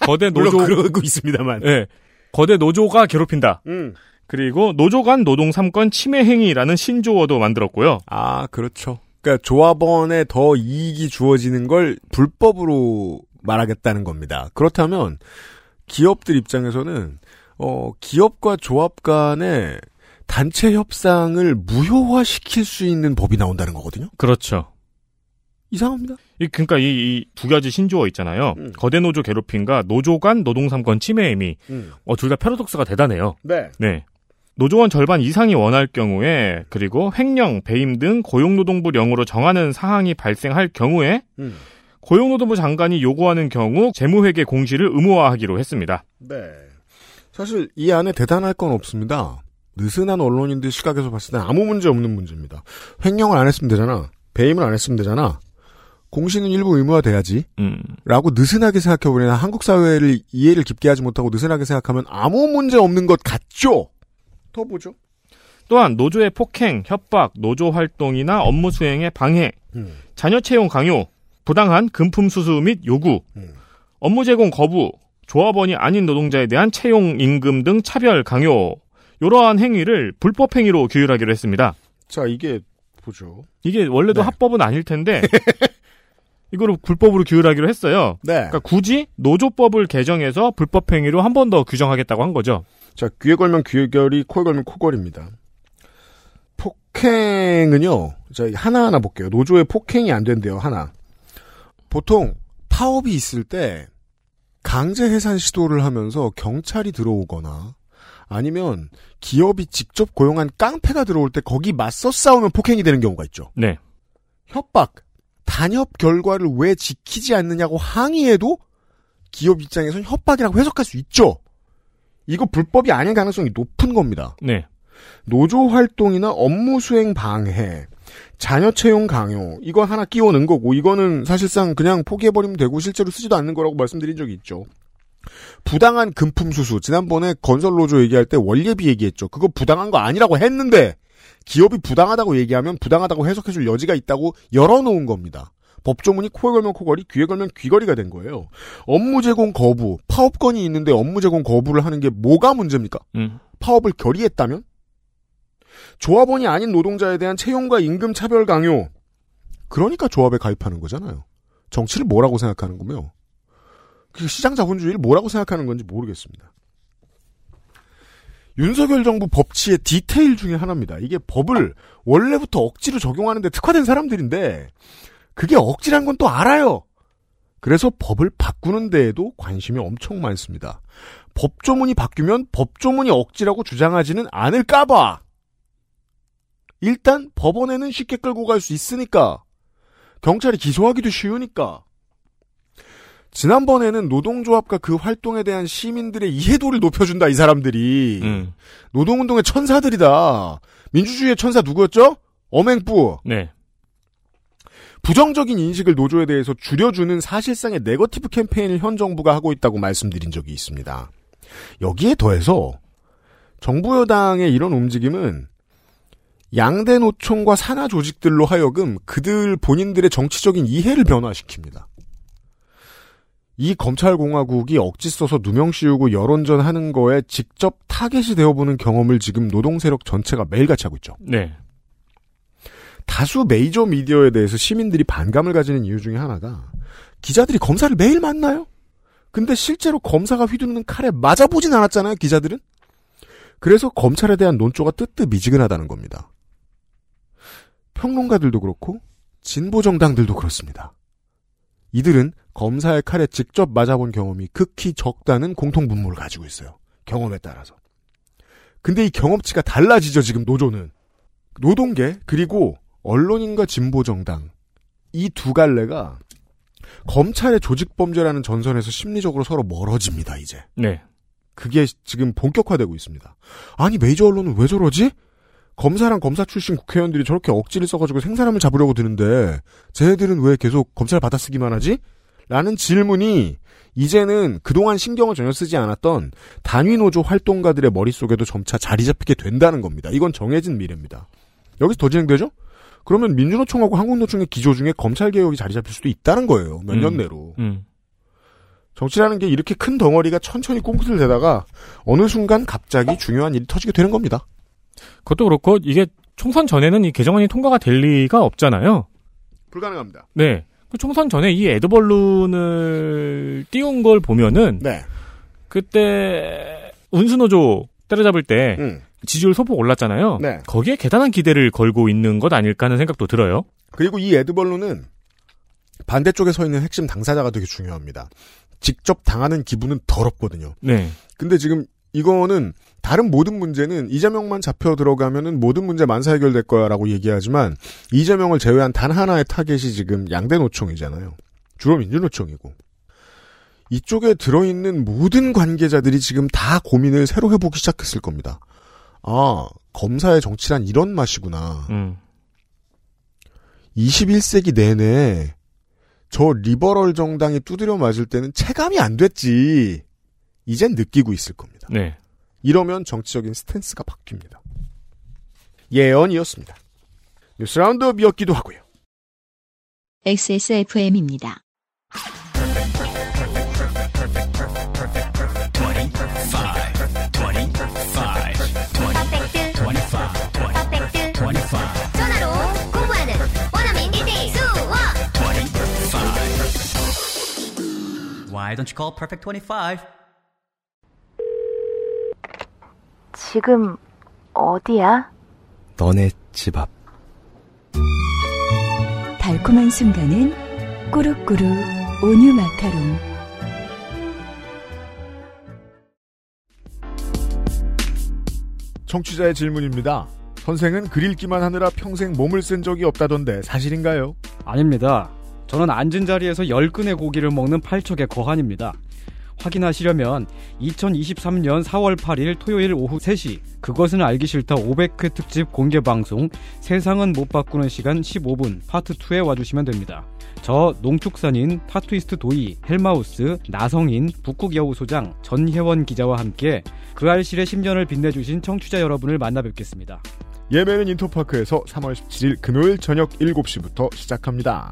거대 노조 그러고 있습니다만. 네. 거대 노조가 괴롭힌다. 음. 그리고 노조 간 노동 삼권 침해 행위라는 신조어도 만들었고요. 아, 그렇죠. 그러니까 조합원에 더 이익이 주어지는 걸 불법으로 말하겠다는 겁니다. 그렇다면 기업들 입장에서는 어, 기업과 조합 간의 단체 협상을 무효화시킬 수 있는 법이 나온다는 거거든요. 그렇죠. 이상합니다. 이, 그러니까 이 두 가지 신조어 있잖아요. 음. 거대 노조 괴롭힘과 노조 간 노동삼권 침해 행위. 음. 어, 둘 다 패러독스가 대단해요. 네. 네. 노조원 절반 이상이 원할 경우에 그리고 횡령, 배임 등 고용노동부령으로 정하는 사항이 발생할 경우에 음. 고용노동부 장관이 요구하는 경우 재무회계 공시를 의무화하기로 했습니다. 네. 사실 이 안에 대단할 건 없습니다. 느슨한 언론인들 시각에서 봤을 때 아무 문제 없는 문제입니다. 횡령을 안 했으면 되잖아. 배임을 안 했으면 되잖아. 공시는 일부 의무화돼야지 음. 라고 느슨하게 생각해버리나 한국 사회를 이해를 깊게 하지 못하고 느슨하게 생각하면 아무 문제 없는 것 같죠? 더 보죠. 또한 노조의 폭행, 협박, 노조 활동이나 업무 수행의 방해, 음. 자녀 채용 강요, 부당한 금품 수수 및 요구, 음. 업무 제공 거부, 조합원이 아닌 노동자에 대한 채용 임금 등 차별 강요, 이러한 행위를 불법 행위로 규율하기로 했습니다. 자, 이게 보죠. 이게 원래도 네. 합법은 아닐 텐데 이거를 불법으로 규율하기로 했어요. 네. 그러니까 굳이 노조법을 개정해서 불법 행위로 한 번 더 규정하겠다고 한 거죠. 자, 귀에 걸면 귀결이, 코에 걸면 코걸입니다. 폭행은요. 자, 하나하나 볼게요. 노조에 폭행이 안 된대요. 하나. 보통 파업이 있을 때 강제 해산 시도를 하면서 경찰이 들어오거나 아니면 기업이 직접 고용한 깡패가 들어올 때 거기 맞서 싸우면 폭행이 되는 경우가 있죠. 네. 협박, 단협 결과를 왜 지키지 않느냐고 항의해도 기업 입장에서는 협박이라고 해석할 수 있죠. 이거 불법이 아닐 가능성이 높은 겁니다. 네. 노조 활동이나 업무 수행 방해, 자녀 채용 강요, 이거 하나 끼워 넣은 거고, 이거는 사실상 그냥 포기해버리면 되고 실제로 쓰지도 않는 거라고 말씀드린 적이 있죠. 부당한 금품 수수, 지난번에 건설 노조 얘기할 때 원예비 얘기했죠. 그거 부당한 거 아니라고 했는데 기업이 부당하다고 얘기하면 부당하다고 해석해줄 여지가 있다고 열어놓은 겁니다. 법조문이 코에 걸면 코걸이, 귀에 걸면 귀걸이가 된 거예요. 업무 제공 거부, 파업권이 있는데 업무 제공 거부를 하는 게 뭐가 문제입니까? 음. 파업을 결의했다면? 조합원이 아닌 노동자에 대한 채용과 임금 차별 강요. 그러니까 조합에 가입하는 거잖아요. 정치를 뭐라고 생각하는 거며 시장 자본주의를 뭐라고 생각하는 건지 모르겠습니다. 윤석열 정부 법치의 디테일 중에 하나입니다. 이게 법을 원래부터 억지로 적용하는데 특화된 사람들인데 그게 억지란 건 또 알아요. 그래서 법을 바꾸는 데에도 관심이 엄청 많습니다. 법조문이 바뀌면 법조문이 억지라고 주장하지는 않을까 봐. 일단 법원에는 쉽게 끌고 갈 수 있으니까. 경찰이 기소하기도 쉬우니까. 지난번에는 노동조합과 그 활동에 대한 시민들의 이해도를 높여준다, 이 사람들이. 음. 노동운동의 천사들이다. 민주주의의 천사 누구였죠? 엄행부. 네. 부정적인 인식을 노조에 대해서 줄여주는 사실상의 네거티브 캠페인을 현 정부가 하고 있다고 말씀드린 적이 있습니다. 여기에 더해서 정부 여당의 이런 움직임은 양대 노총과 산하 조직들로 하여금 그들 본인들의 정치적인 이해를 변화시킵니다. 이 검찰공화국이 억지 써서 누명 씌우고 여론전 하는 거에 직접 타겟이 되어보는 경험을 지금 노동세력 전체가 매일같이 하고 있죠. 네. 다수 메이저 미디어에 대해서 시민들이 반감을 가지는 이유 중에 하나가 기자들이 검사를 매일 만나요. 근데 실제로 검사가 휘두르는 칼에 맞아보진 않았잖아요, 기자들은. 그래서 검찰에 대한 논조가 뜨뜻미지근하다는 겁니다. 평론가들도 그렇고 진보정당들도 그렇습니다. 이들은 검사의 칼에 직접 맞아본 경험이 극히 적다는 공통분모를 가지고 있어요. 경험에 따라서. 근데 이 경험치가 달라지죠, 지금 노조는. 노동계 그리고 언론인과 진보정당 이 두 갈래가 검찰의 조직범죄라는 전선에서 심리적으로 서로 멀어집니다, 이제. 네. 그게 지금 본격화되고 있습니다. 아니, 메이저 언론은 왜 저러지? 검사랑 검사 출신 국회의원들이 저렇게 억지를 써가지고 생사람을 잡으려고 드는데 쟤네들은 왜 계속 검찰 받아쓰기만 하지? 라는 질문이 이제는 그동안 신경을 전혀 쓰지 않았던 단위 노조 활동가들의 머릿속에도 점차 자리 잡히게 된다는 겁니다. 이건 정해진 미래입니다. 여기서 더 진행되죠? 그러면 민주노총하고 한국노총의 기조 중에 검찰개혁이 자리 잡힐 수도 있다는 거예요. 몇 년 음, 내로. 음. 정치라는 게 이렇게 큰 덩어리가 천천히 꿈틀대다가 어느 순간 갑자기 중요한 일이 터지게 되는 겁니다. 그것도 그렇고 이게 총선 전에는 이 개정안이 통과가 될 리가 없잖아요. 불가능합니다. 네. 총선 전에 이 에드벌룬을 띄운 걸 보면은 네. 그때 운수노조 때려잡을 때 음. 지지율 소폭 올랐잖아요. 네. 거기에 대단한 기대를 걸고 있는 것 아닐까 하는 생각도 들어요. 그리고 이 에드벌룬은 반대쪽에 서 있는 핵심 당사자가 되게 중요합니다. 직접 당하는 기분은 더럽거든요. 네. 근데 지금 이거는 다른 모든 문제는 이재명만 잡혀 들어가면은 모든 문제 만사 해결될 거야라고 얘기하지만 이재명을 제외한 단 하나의 타겟이 지금 양대 노총이잖아요. 주로 민주노총이고. 이쪽에 들어있는 모든 관계자들이 지금 다 고민을 새로 해보기 시작했을 겁니다. 아, 검사의 정치란 이런 맛이구나. 음. 이십일 세기 내내 저 리버럴 정당이 두드려 맞을 때는 체감이 안 됐지. 이젠 느끼고 있을 겁니다. 네. 이러면 정치적인 스탠스가 바뀝니다. 예언이었습니다. 뉴스 라운드업이었기도 하고요. 엑스에스에프엠입니다. 전화로 공부하는 원어민 일 대일 수업. Why don't you call Perfect 이십오? 지금 어디야? 너네 집 앞. 달콤한 순간은 꾸룩꾸룩 온유 마카롱. 청취자의 질문입니다. 선생은 글 읽기만 하느라 평생 몸을 쓴 적이 없다던데 사실인가요? 아닙니다. 저는 앉은 자리에서 열 근의 고기를 먹는 팔척의 거한입니다. 확인하시려면 이천이십삼년 사월 팔일 토요일 오후 세 시 그것은 알기 싫다 오백 회 특집 공개방송 세상은 못 바꾸는 시간 십오 분 파트 투에 와주시면 됩니다. 저 농축산인, 타투이스트 도이, 헬마우스, 나성인, 북극여우 소장, 전혜원 기자와 함께 그 알실의 십 년을 빛내주신 청취자 여러분을 만나 뵙겠습니다. 예매는 인터파크에서 삼월 십칠일 금요일 저녁 일곱 시부터 시작합니다.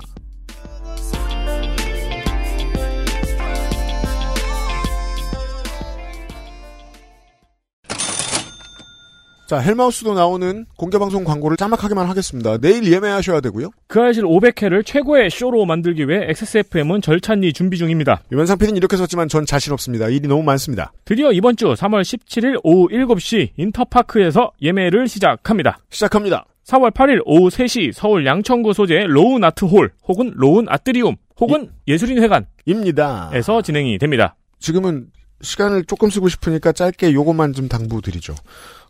자, 헬마우스도 나오는 공개방송 광고를 짤막하게만 하겠습니다. 내일 예매하셔야 되고요. 그 알실 오백 회를 최고의 쇼로 만들기 위해 엑스에스에프엠은 절찬리 준비 중입니다. 유면상 피디는 이렇게 썼지만 전 자신 없습니다. 일이 너무 많습니다. 드디어 이번 주 삼월 십칠일 오후 일곱 시 인터파크에서 예매를 시작합니다. 시작합니다. 사월 팔일 오후 세 시 서울 양천구 소재의 로운 아트홀 혹은 로운 아트리움 혹은 이, 예술인 회관입니다. 에서 진행이 됩니다. 지금은 시간을 조금 쓰고 싶으니까 짧게 요것만 좀 당부드리죠.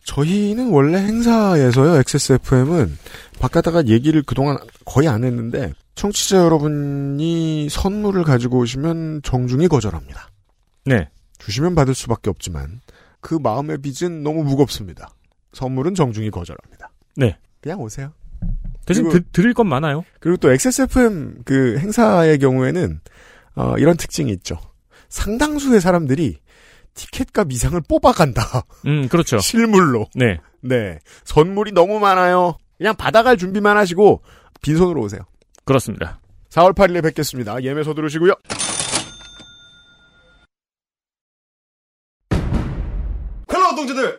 저희는 원래 행사에서요, 엑스에스에프엠은 바깥다가 얘기를 그동안 거의 안 했는데 청취자 여러분이 선물을 가지고 오시면 정중히 거절합니다. 네. 주시면 받을 수밖에 없지만 그 마음의 빚은 너무 무겁습니다. 선물은 정중히 거절합니다. 네. 그냥 오세요. 대신 드, 드릴 건 많아요. 그리고 또 엑스에스에프엠 그 행사의 경우에는 어, 이런 특징이 있죠. 상당수의 사람들이 티켓값 이상을 뽑아간다. 음, 그렇죠. 실물로. 네. 네. 선물이 너무 많아요. 그냥 받아갈 준비만 하시고, 빈손으로 오세요. 그렇습니다. 사월 팔일에 뵙겠습니다. 예매 서두르시고요. 헬로 동지들!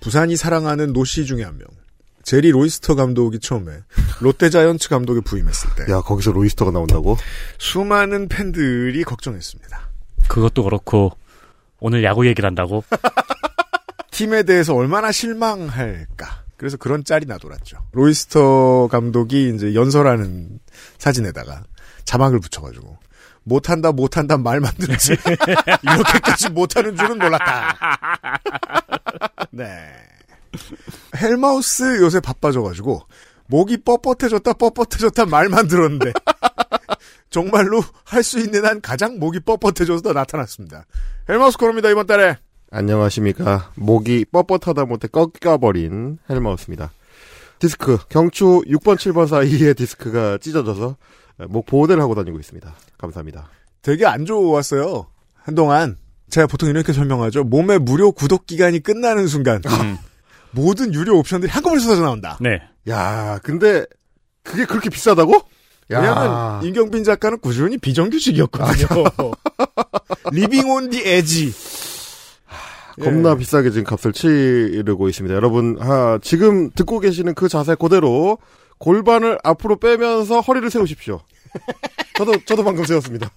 부산이 사랑하는 노씨 중에 한 명. 제리 로이스터 감독이 처음에 롯데자이언츠 감독에 부임했을 때. 야, 거기서 로이스터가 나온다고? 수많은 팬들이 걱정했습니다. 그것도 그렇고 오늘 야구 얘기를 한다고? 팀에 대해서 얼마나 실망할까. 그래서 그런 짤이 나돌았죠. 로이스터 감독이 이제 연설하는 사진에다가 자막을 붙여가지고 못한다 못한다 말만 들었지 이렇게까지 못하는 줄은 몰랐다. 네. 헬마우스 요새 바빠져가지고 목이 뻣뻣해졌다 뻣뻣해졌다 말만 들었는데 정말로 할 수 있는 한 가장 목이 뻣뻣해져서 나타났습니다. 헬마우스 코너입니다. 이번 달에. 안녕하십니까. 목이 뻣뻣하다 못해 꺾여버린 헬마우스입니다. 디스크 경추 육 번 칠 번 사이의 디스크가 찢어져서 목 보호대를 하고 다니고 있습니다. 감사합니다. 되게 안 좋았어요. 한동안. 제가 보통 이렇게 설명하죠. 몸의 무료 구독 기간이 끝나는 순간 음. 모든 유료 옵션들이 한꺼번에 쏟아져 나온다. 네. 야, 근데 그게 그렇게 비싸다고? 왜냐하면 임경빈 작가는 꾸준히 비정규직이었거든요. 리빙 온 디 에지. 예. 겁나 비싸게 지금 값을 치르고 있습니다. 여러분, 아, 지금 듣고 계시는 그 자세 그대로 골반을 앞으로 빼면서 허리를 세우십시오. 저도 저도 방금 세웠습니다.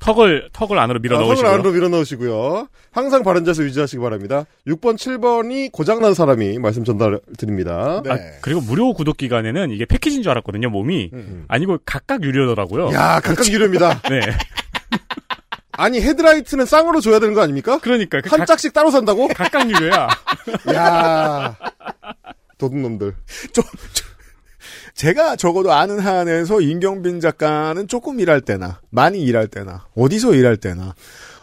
턱을 턱을 안으로 밀어 넣으시고요. 아, 턱을 안으로 밀어 넣으시고요. 항상 바른 자세 유지하시기 바랍니다. 육 번, 칠 번이 고장난 사람이 말씀 전달드립니다. 네. 아, 그리고 무료 구독 기간에는 이게 패키지인 줄 알았거든요. 몸이 음, 음. 아니고 각각 유료더라고요. 야, 각각 유료입니다. 네. 아니 헤드라이트는 쌍으로 줘야 되는 거 아닙니까? 그러니까 그 한 각, 짝씩 따로 산다고? 각각 유료야. 야 도둑놈들. 좀, 좀 제가 적어도 아는 한에서 임경빈 작가는 조금 일할 때나 많이 일할 때나 어디서 일할 때나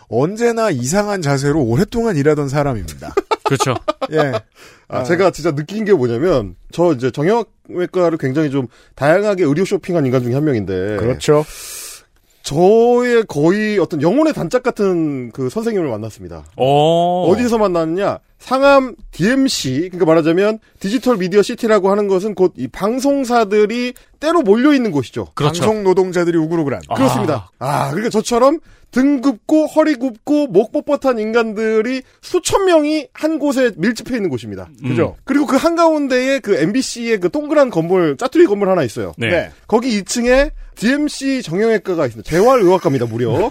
언제나 이상한 자세로 오랫동안 일하던 사람입니다. 그렇죠. 예. 아, 제가 진짜 느낀 게 뭐냐면 저 이제 정형외과를 굉장히 좀 다양하게 의료 쇼핑한 인간 중에 한 명인데. 그렇죠. 저의 거의 어떤 영혼의 단짝 같은 그 선생님을 만났습니다. 오. 어디서 만났느냐? 상암 디엠씨, 그러니까 말하자면 디지털 미디어 시티라고 하는 것은 곧 이 방송사들이 때로 몰려있는 곳이죠. 그렇죠. 방송 노동자들이 우글우글한. 아. 그렇습니다. 아, 그러니까 저처럼 등 굽고 허리 굽고 목 뻣뻣한 인간들이 수천 명이 한 곳에 밀집해 있는 곳입니다. 음. 그죠? 그리고 그 한가운데에 그 엠비씨의 그 동그란 건물, 짜투리 건물 하나 있어요. 네. 네. 거기 이 층에 디엠씨 정형외과가 있습니다. 재활의학과입니다, 무려.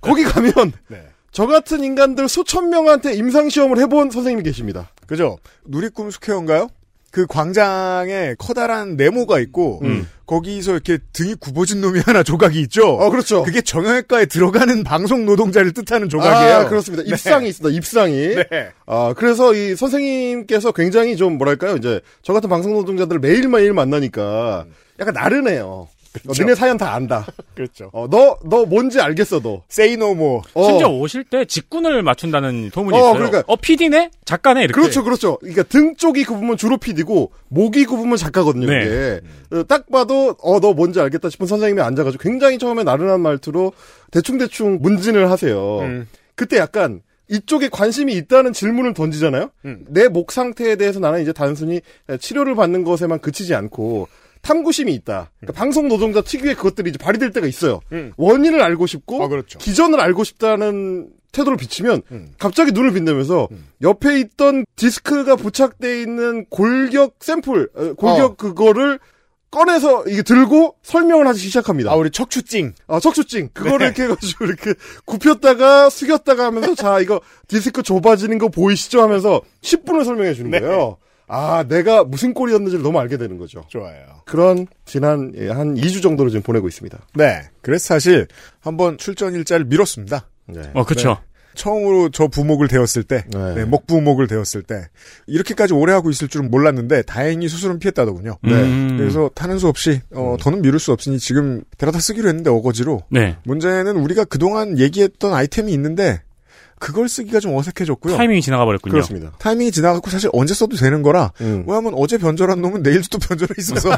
거기 가면 네. 저 같은 인간들 수천 명한테 임상시험을 해본 선생님이 계십니다. 그죠? 누리꿈 숙회인가요? 그 광장에 커다란 네모가 있고 음. 거기서 이렇게 등이 굽어진 놈이 하나 조각이 있죠. 어, 그렇죠. 그게 정형외과에 들어가는 방송 노동자를 뜻하는 조각이에요. 아, 그렇습니다. 입상이 네. 있습니다. 입상이. 네. 아, 그래서 이 선생님께서 굉장히 좀 뭐랄까요? 이제 저 같은 방송 노동자들을 매일 매일 만나니까 약간 나른해요. 그렇죠. 어, 너네 사연 다 안다. 그렇죠. 어, 너, 너 뭔지 알겠어, 너. Say no more. 어. 심지어 오실 때 직군을 맞춘다는 소문이 어, 있어요. 그러니까. 어, 피디네? 작가네? 이렇게. 그렇죠, 그렇죠. 그러니까 등 쪽이 굽으면 주로 피디고, 목이 굽으면 작가거든요, 네. 이게. 음. 딱 봐도, 어, 너 뭔지 알겠다 싶은 선생님이 앉아가지고 굉장히 처음에 나른한 말투로 대충대충 문진을 하세요. 음. 그때 약간, 이쪽에 관심이 있다는 질문을 던지잖아요? 음. 내 목 상태에 대해서 나는 이제 단순히 치료를 받는 것에만 그치지 않고, 탐구심이 있다. 그러니까 음. 방송 노동자 특유의 그것들이 이제 발휘될 때가 있어요. 음. 원인을 알고 싶고 아, 그렇죠. 기전을 알고 싶다는 태도를 비치면 음. 갑자기 눈을 빛내면서 음. 옆에 있던 디스크가 부착돼 있는 골격 샘플, 골격 어. 그거를 꺼내서 이게 들고 설명을 하기 시작합니다. 아 우리 척추찡, 아 척추찡 그거를 네. 이렇게 해가지고 이렇게 굽혔다가 숙였다가 하면서 자 이거 디스크 좁아지는 거 보이시죠? 하면서 십 분을 설명해 주는 네. 거예요. 아, 내가 무슨 꼴이었는지를 너무 알게 되는 거죠. 좋아요. 그런 지난 한 이 주 정도를 지금 보내고 있습니다. 네. 그래서 사실 한번 출전 일자를 미뤘습니다. 네. 어, 그렇죠. 네. 처음으로 저 부목을 대었을 때, 네. 네, 목부목을 대었을 때 이렇게까지 오래 하고 있을 줄은 몰랐는데 다행히 수술은 피했다더군요. 네. 음. 그래서 타는 수 없이 어, 더는 미룰 수 없으니 지금 데려다 쓰기로 했는데 어거지로. 네. 문제는 우리가 그동안 얘기했던 아이템이 있는데 그걸 쓰기가 좀 어색해졌고요. 타이밍이 지나가버렸군요. 그렇습니다. 타이밍이 지나갔고 사실 언제 써도 되는 거라 음. 왜냐하면 어제 변절한 놈은 내일도 또 변절이 있어서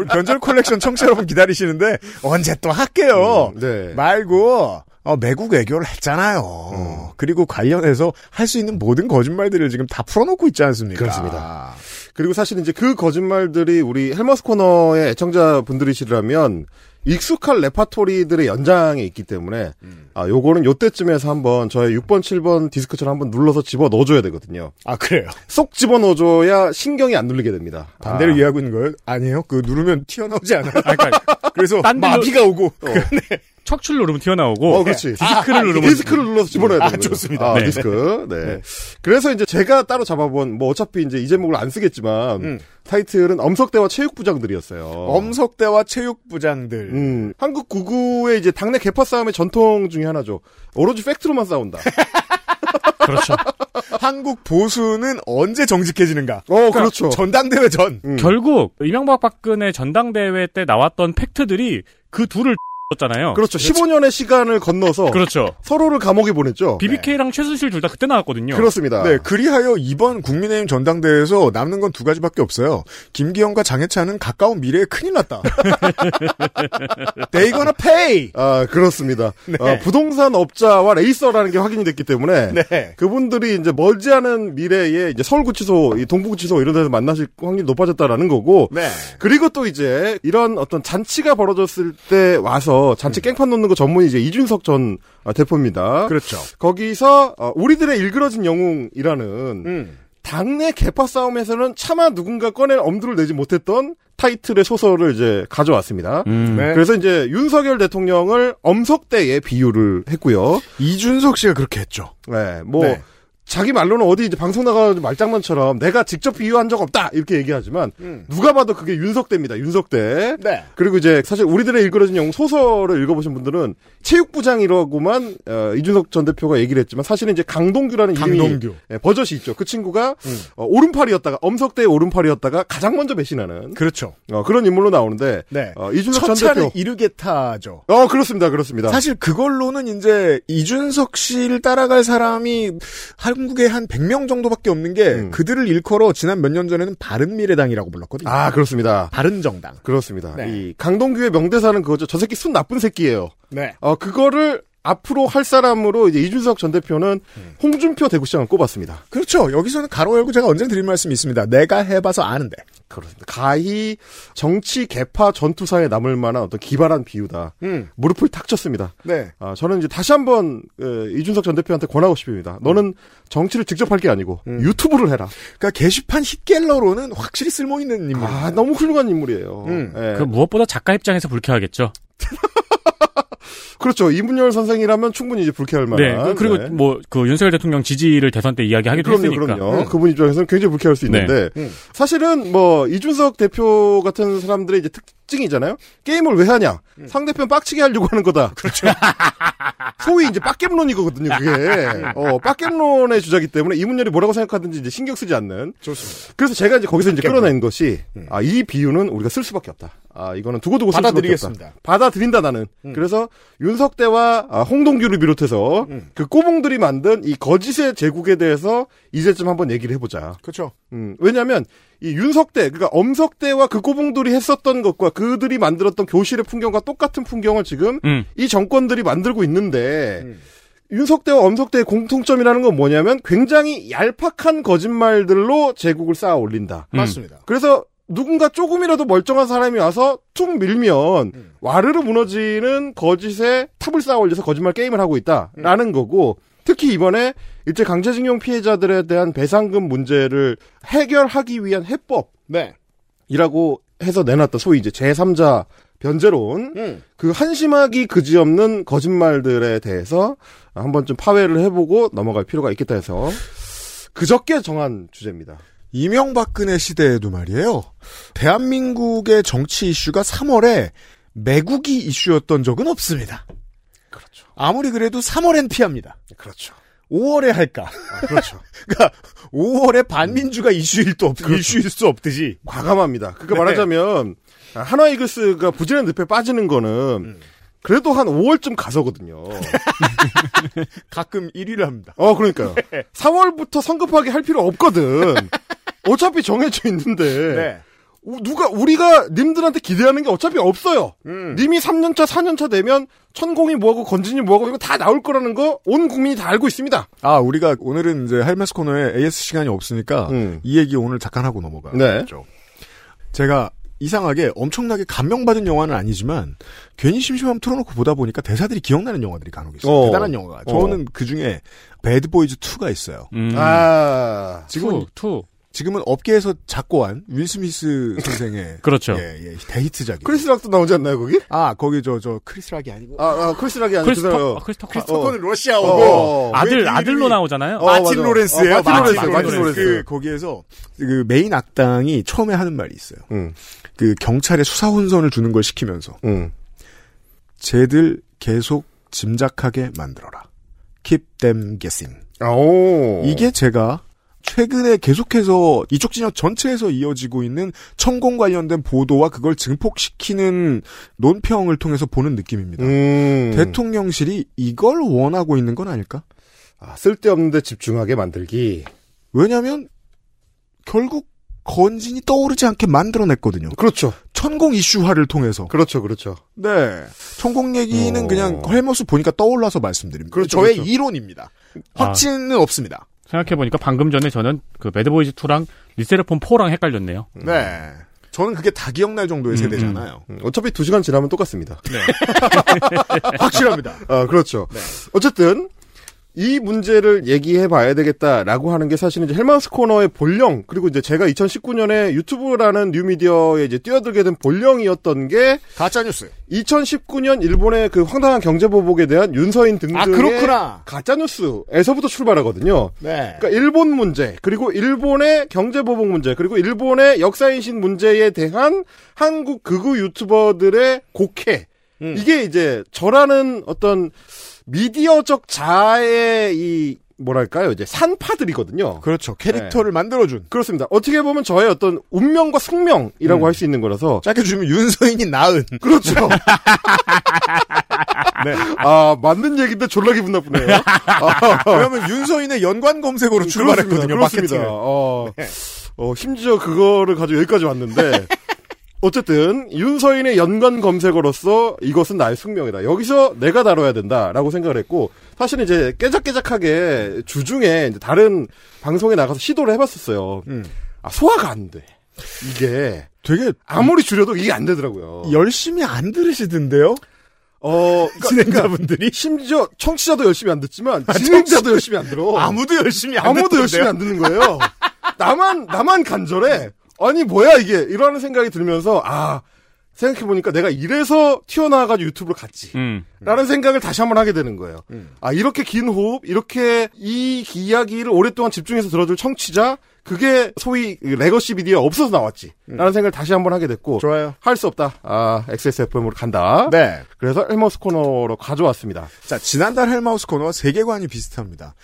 우리 변절 컬렉션 청취자 여러분 기다리시는데 언제 또 할게요. 음, 네. 말고 어, 매국 애교를 했잖아요. 음. 그리고 관련해서 할 수 있는 모든 거짓말들을 지금 다 풀어놓고 있지 않습니까? 그렇습니다. 그리고 사실 이제 그 거짓말들이 우리 헬머스 코너의 애청자분들이시라면 익숙한 레파토리들의 연장이 있기 때문에 음. 아 요거는 요때쯤에서 한번 저의 육 번, 칠 번 디스크처럼 한번 눌러서 집어넣어줘야 되거든요. 아 그래요? 쏙 집어넣어줘야 신경이 안 눌리게 됩니다. 반대로 아. 이해하고 있는 거예요? 아니에요. 그 누르면 튀어나오지 않아요. 아, 그러니까 그래서 마비가 오고 어. 네. 척추를 누르면 튀어나오고 어, 그렇지. 디스크를 아, 누르면 디스크를 눌러서 집어넣어야 되는 아, 거예요. 좋습니다. 아, 네. 디스크. 네. 네. 그래서 이제 제가 따로 잡아본 뭐 어차피 이제 이 제목을 안 쓰겠지만 음. 타이틀은 엄석대와 체육부장들이었어요. 엄석대와 체육부장들. 음. 한국 구구의 이제 당내 개파 싸움의 전통 중에 하나죠. 오로지 팩트로만 싸운다. 그렇죠. 한국 보수는 언제 정직해지는가? 어, 그러니까 그렇죠. 전당대회 전. 음. 결국 이명박 박근혜 전당대회 때 나왔던 팩트들이 그 둘을 잖아요. 그렇죠. 그렇죠. 십오 년의 시간을 건너서 그렇죠. 서로를 감옥에 보냈죠. 비비케이랑 네. 최순실 둘 다 그때 나왔거든요. 그렇습니다. 네, 그리하여 이번 국민의힘 전당대회에서 남는 건 두 가지밖에 없어요. 김기현과 장해찬은 가까운 미래에 큰일 났다. They gonna pay. 아 그렇습니다. 네. 아, 부동산 업자와 레이서라는 게 확인이 됐기 때문에 네. 그분들이 이제 멀지않은 미래에 이제 서울구치소, 동부구치소 이런 데서 만나실 확률이 높아졌다라는 거고. 네. 그리고 또 이제 이런 어떤 잔치가 벌어졌을 때 와서 잔치 깽판 놓는 거 전문이 이제 이준석 전 대표입니다. 그렇죠. 거기서 우리들의 일그러진 영웅이라는 음. 당내 개파 싸움에서는 차마 누군가 꺼낼 엄두를 내지 못했던 타이틀의 소설을 이제 가져왔습니다. 음. 네. 그래서 이제 윤석열 대통령을 엄석대에 비유를 했고요. 이준석 씨가 그렇게 했죠. 네, 뭐. 네. 자기 말로는 어디 이제 방송 나가는 말장난처럼 내가 직접 비유한 적 없다 이렇게 얘기하지만 음. 누가 봐도 그게 윤석대입니다. 윤석대. 네. 그리고 이제 사실 우리들의 일그러진 영웅 소설을 읽어보신 분들은 체육부장이라고만 어, 이준석 전 대표가 얘기를 했지만 사실은 이제 강동규라는 강동규. 이름이 네, 버젓이 있죠. 그 친구가 음. 어, 오른팔이었다가 엄석대의 오른팔이었다가 가장 먼저 배신하는 그렇죠. 어, 그런 인물로 나오는데 네. 어, 이준석 전 대표 첫 차는 이르게타죠. 어 그렇습니다, 그렇습니다. 사실 그걸로는 이제 이준석 씨를 따라갈 사람이 한국에 한 백 명 정도밖에 없는 게 음. 그들을 일컬어 지난 몇 년 전에는 바른미래당이라고 불렀거든요. 아 그렇습니다. 바른정당. 그렇습니다. 네. 이 강동규의 명대사는 그거죠. 저 새끼 순 나쁜 새끼예요. 네. 어 그거를 앞으로 할 사람으로 이제 이준석 전 대표는 음. 홍준표 대구시장을 꼽았습니다. 그렇죠. 여기서는 가로 열고 제가 언제 드릴 말씀이 있습니다. 내가 해봐서 아는데. 그렇습니다. 가히 정치 개파 전투사에 남을 만한 어떤 기발한 비유다. 음. 무릎을 탁 쳤습니다. 네. 아, 저는 이제 다시 한번 이준석 전 대표한테 권하고 싶습니다. 너는 음. 정치를 직접 할 게 아니고 음. 유튜브를 해라. 그러니까 게시판 힛갤러로는 확실히 쓸모 있는 인물. 아, 너무 훌륭한 인물이에요. 음. 네. 그 무엇보다 작가 입장에서 불쾌하겠죠. 그렇죠. 이문열 선생이라면 충분히 이제 불쾌할 만한. 네. 그리고 네. 뭐 그 윤석열 대통령 지지를 대선 때 이야기하기도 그럼요, 했으니까. 그럼요. 음. 그분 입장에서는 굉장히 불쾌할 수 있는데 네. 음. 사실은 뭐 이준석 대표 같은 사람들의 이제 특징이잖아요. 게임을 왜 하냐? 음. 상대편 빡치게 하려고 하는 거다. 그렇죠. 소위 이제 빡겜론이거든요. 그게 어 빡겜론의 주자기 때문에 이문열이 뭐라고 생각하든지 이제 신경 쓰지 않는. 좋습니다. 그래서 제가 이제 거기서 이제 끌어낸 것이 음. 아, 이 비유는 우리가 쓸 수밖에 없다. 아 이거는 두고두고 쓸 받아들이겠습니다. 수밖에 없다. 받아들인다 나는. 음. 그래서 윤석대와 홍동규를 비롯해서 음. 그 꼬봉들이 만든 이 거짓의 제국에 대해서 이제쯤 한번 얘기를 해보자. 그렇죠. 음, 왜냐하면 이 윤석대, 그러니까 엄석대와 그 꼬봉들이 했었던 것과 그들이 만들었던 교실의 풍경과 똑같은 풍경을 지금 음. 이 정권들이 만들고 있는데 음. 윤석대와 엄석대의 공통점이라는 건 뭐냐면 굉장히 얄팍한 거짓말들로 제국을 쌓아 올린다. 음. 맞습니다. 그래서 누군가 조금이라도 멀쩡한 사람이 와서 툭 밀면 음. 와르르 무너지는 거짓에 탑을 쌓아 올려서 거짓말 게임을 하고 있다라는 음. 거고 특히 이번에 일제강제징용 피해자들에 대한 배상금 문제를 해결하기 위한 해법 네. 이라고 해서 내놨던 소위 이제 제삼자 변제론 음. 그 한심하기 그지없는 거짓말들에 대해서 한번 좀 파회를 해보고 넘어갈 필요가 있겠다 해서 그저께 정한 주제입니다. 이명박근혜 시대에도 말이에요. 대한민국의 정치 이슈가 삼월에 매국이 이슈였던 적은 없습니다. 그렇죠. 아무리 그래도 삼월 엔피합니다. 그렇죠. 오월에 할까? 아, 그렇죠. 그러니까 오월에 반민주가 음. 이슈일 또 없, 그렇죠. 이슈일 수 없듯이 과감합니다. 그러니까 네. 말하자면 한화 이글스가 부진한 늪에 빠지는 거는 음. 그래도 한 오월쯤 가서거든요. 가끔 일 위를 합니다. 어, 그러니까요. 네. 사월부터 성급하게 할 필요 없거든. 어차피 정해져 있는데 네. 누가 우리가 님들한테 기대하는 게 어차피 없어요. 음. 님이 삼 년차 사 년차 되면 천공이 뭐하고 건진이 뭐하고 이거 다 나올 거라는 거 온 국민이 다 알고 있습니다. 아 우리가 오늘은 이제 할메스 코너에 에이에스 시간이 없으니까 음. 이 얘기 오늘 잠깐 하고 넘어가죠. 네. 제가 이상하게 엄청나게 감명받은 영화는 아니지만 괜히 심심함 틀어놓고 보다 보니까 대사들이 기억나는 영화들이 간혹 있어요. 어. 대단한 영화가. 어. 저는 그중에 배드보이즈 투가 있어요. 음. 아 지금 투. 지금은 업계에서 작고한 윌 스미스 선생의 그렇죠. 예, 예, 대히트작이 크리스 락도 나오지 않나요 거기? 아 거기 저저 저 크리스 락이 아니고 아, 아 크리스 락이 아니고 크리스토 아, 크리스토 크리스토는 어. 러시아어고 어, 어. 아들 아들로 나오잖아요. 어, 마틴 로렌스예요. 어, 마틴 로렌스. 마틴 로렌스. 그 거기에서 그 메인 악당이 처음에 하는 말이 있어요. 음. 그 경찰에 수사 혼선을 주는 걸 시키면서 음. 쟤들 계속 짐작하게 만들어라. Keep them guessing. 오. 이게 제가 최근에 계속해서 이쪽 진영 전체에서 이어지고 있는 천공 관련된 보도와 그걸 증폭시키는 논평을 통해서 보는 느낌입니다. 음. 대통령실이 이걸 원하고 있는 건 아닐까? 아, 쓸데없는데 집중하게 만들기. 왜냐하면 결국 건진이 떠오르지 않게 만들어냈거든요. 그렇죠. 천공 이슈화를 통해서. 그렇죠, 그렇죠. 네. 천공 얘기는 어... 그냥 헬머스 보니까 떠올라서 말씀드립니다. 그렇죠, 저의 그렇죠. 이론입니다. 확신은 아. 없습니다. 생각해보니까 방금 전에 저는 그 매드보이즈 투랑 리세르폰 포랑 헷갈렸네요. 네. 저는 그게 다 기억날 정도의 음, 세대잖아요. 음. 어차피 두 시간 지나면 똑같습니다. 네. 확실합니다. 아, 그렇죠. 네. 어쨌든, 이 문제를 얘기해 봐야 되겠다라고 하는 게 사실은 이제 헬마우스 코너의 본령, 그리고 이제 제가 이천십구 년에 유튜브라는 뉴미디어에 이제 뛰어들게 된 본령이었던 게 가짜뉴스. 이천십구 년 일본의 그 황당한 경제보복에 대한 윤서인 등등의 아, 그렇구나. 가짜뉴스에서부터 출발하거든요. 네. 그러니까 일본 문제, 그리고 일본의 경제보복 문제, 그리고 일본의 역사인식 문제에 대한 한국 극우 유튜버들의 곡해. 음. 이게 이제 저라는 어떤 미디어적 자아의 이 뭐랄까요 이제 산파들이거든요. 그렇죠. 캐릭터를 네. 만들어준. 그렇습니다. 어떻게 보면 저의 어떤 운명과 숙명이라고 음. 할 수 있는 거라서. 짧게 주면 윤서인이 나은. 그렇죠. 네. 아 맞는 얘기인데 졸라 기분 나쁘네요. 아, 그러면 윤서인의 연관 검색어로 출발했거든요. 그렇습니다. 어, 네. 어, 심지어 그거를 가지고 여기까지 왔는데. 어쨌든 윤서인의 연관 검색어로서 이것은 나의 숙명이다. 여기서 내가 다뤄야 된다라고 생각을 했고 사실 이제 깨작깨작하게 주중에 이제 다른 방송에 나가서 시도를 해봤었어요. 음. 아 소화가 안 돼. 이게 되게 아무리 줄여도 이게 안 되더라고요. 열심히 안 들으시던데요? 어 진행자분들이 심지어 청취자도 열심히 안 듣지만 진행자도 열심히 안 들어. 아무도 열심히 안 아무도 듣던데요? 열심히 안 듣는 거예요. 나만 나만 간절해. 아니 뭐야 이게 이러는 생각이 들면서 아 생각해보니까 내가 이래서 튀어나와가지고 유튜브로 갔지 음. 라는 생각을 다시 한번 하게 되는 거예요. 음. 아 이렇게 긴 호흡 이렇게 이 이야기를 오랫동안 집중해서 들어줄 청취자 그게 소위 레거시 미디어 없어서 나왔지 음. 라는 생각을 다시 한번 하게 됐고 좋아요. 할 수 없다. 아 엑스에스에프엠으로 간다. 네. 그래서 헬마우스 코너로 가져왔습니다. 자 지난달 헬마우스 코너와 세계관이 비슷합니다.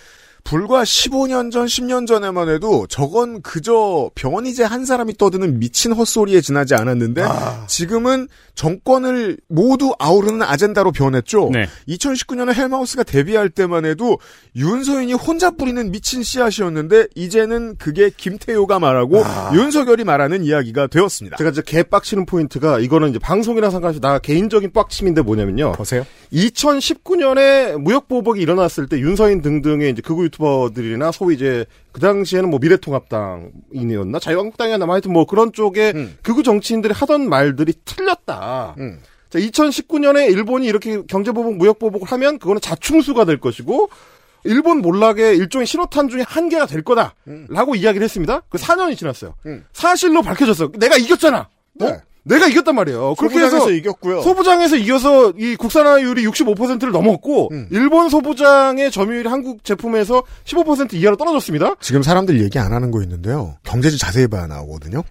불과 십오 년 전, 십 년 전에만 해도 저건 그저 변희재 한 사람이 떠드는 미친 헛소리에 지나지 않았는데 아. 지금은 정권을 모두 아우르는 아젠다로 변했죠. 네. 이천십구 년에 헬마우스가 데뷔할 때만 해도 윤서인이 혼자 뿌리는 미친 씨앗이었는데 이제는 그게 김태효가 말하고 아. 윤석열이 말하는 이야기가 되었습니다. 제가 이제 개빡치는 포인트가 이거는 이제 방송이랑 상관없이 나 개인적인 빡침인데 뭐냐면요. 보세요. 이천십구 년에 무역보복이 일어났을 때 윤서인 등등의 이제 극우 유튜버들이나 소위 이제 그 당시에는 뭐 미래통합당이었나 자유한국당이었나 하여튼 뭐 그런 쪽에 음. 극우 정치인들이 하던 말들이 틀렸다. 음. 자, 이천십구 년에 일본이 이렇게 경제보복, 무역보복을 하면 그거는 자충수가 될 것이고 일본 몰락의 일종의 신호탄 중에 한 개가 될 거다라고 음. 이야기를 했습니다. 그 사 년이 지났어요. 음. 사실로 밝혀졌어요. 내가 이겼잖아. 네. 어? 내가 이겼단 말이에요. 그렇게 해서 소부장에서 이겼고요. 소부장에서 이겨서 이 국산화율이 육십오 퍼센트를 넘었고 음. 일본 소부장의 점유율이 한국 제품에서 십오 퍼센트 이하로 떨어졌습니다. 지금 사람들 얘기 안 하는 거 있는데요. 경제지 자세히 봐야 나오거든요.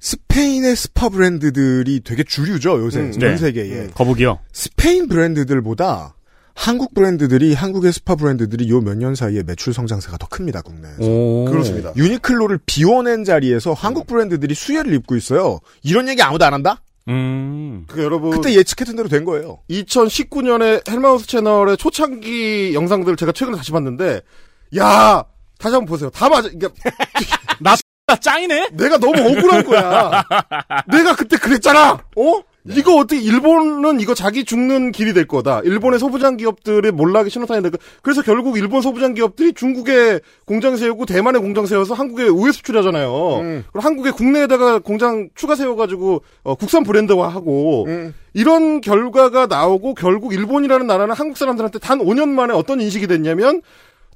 스페인의 스파 브랜드들이 되게 주류죠. 요새 음, 전 세계에. 네. 음. 거북이요. 스페인 브랜드들보다 한국 브랜드들이 한국의 스파 브랜드들이 요 몇 년 사이에 매출 성장세가 더 큽니다. 국내에서. 오. 그렇습니다. 유니클로를 비워낸 자리에서 한국 브랜드들이 수혜를 입고 있어요. 이런 얘기 아무도 안 한다? 음. 그 여러분 그때 예측했던 대로 된 거예요. 이천십구 년에 헬마우스 채널의 초창기 영상들을 제가 최근에 다시 봤는데 야, 다시 한번 보세요. 다 맞아. 그러니까 나 짱이네. 내가 너무 억울한 거야. 내가 그때 그랬잖아. 어? 네. 이거 어떻게 일본은 이거 자기 죽는 길이 될 거다. 일본의 소부장 기업들의 몰락이 신호탄이 될 거다. 그래서 결국 일본 소부장 기업들이 중국에 공장 세우고 대만에 공장 세워서 한국에 우회 수출하잖아요. 음. 그리고 한국에 국내에다가 공장 추가 세워가지고 어, 국산 브랜드화하고 음. 이런 결과가 나오고 결국 일본이라는 나라는 한국 사람들한테 단 오 년 만에 어떤 인식이 됐냐면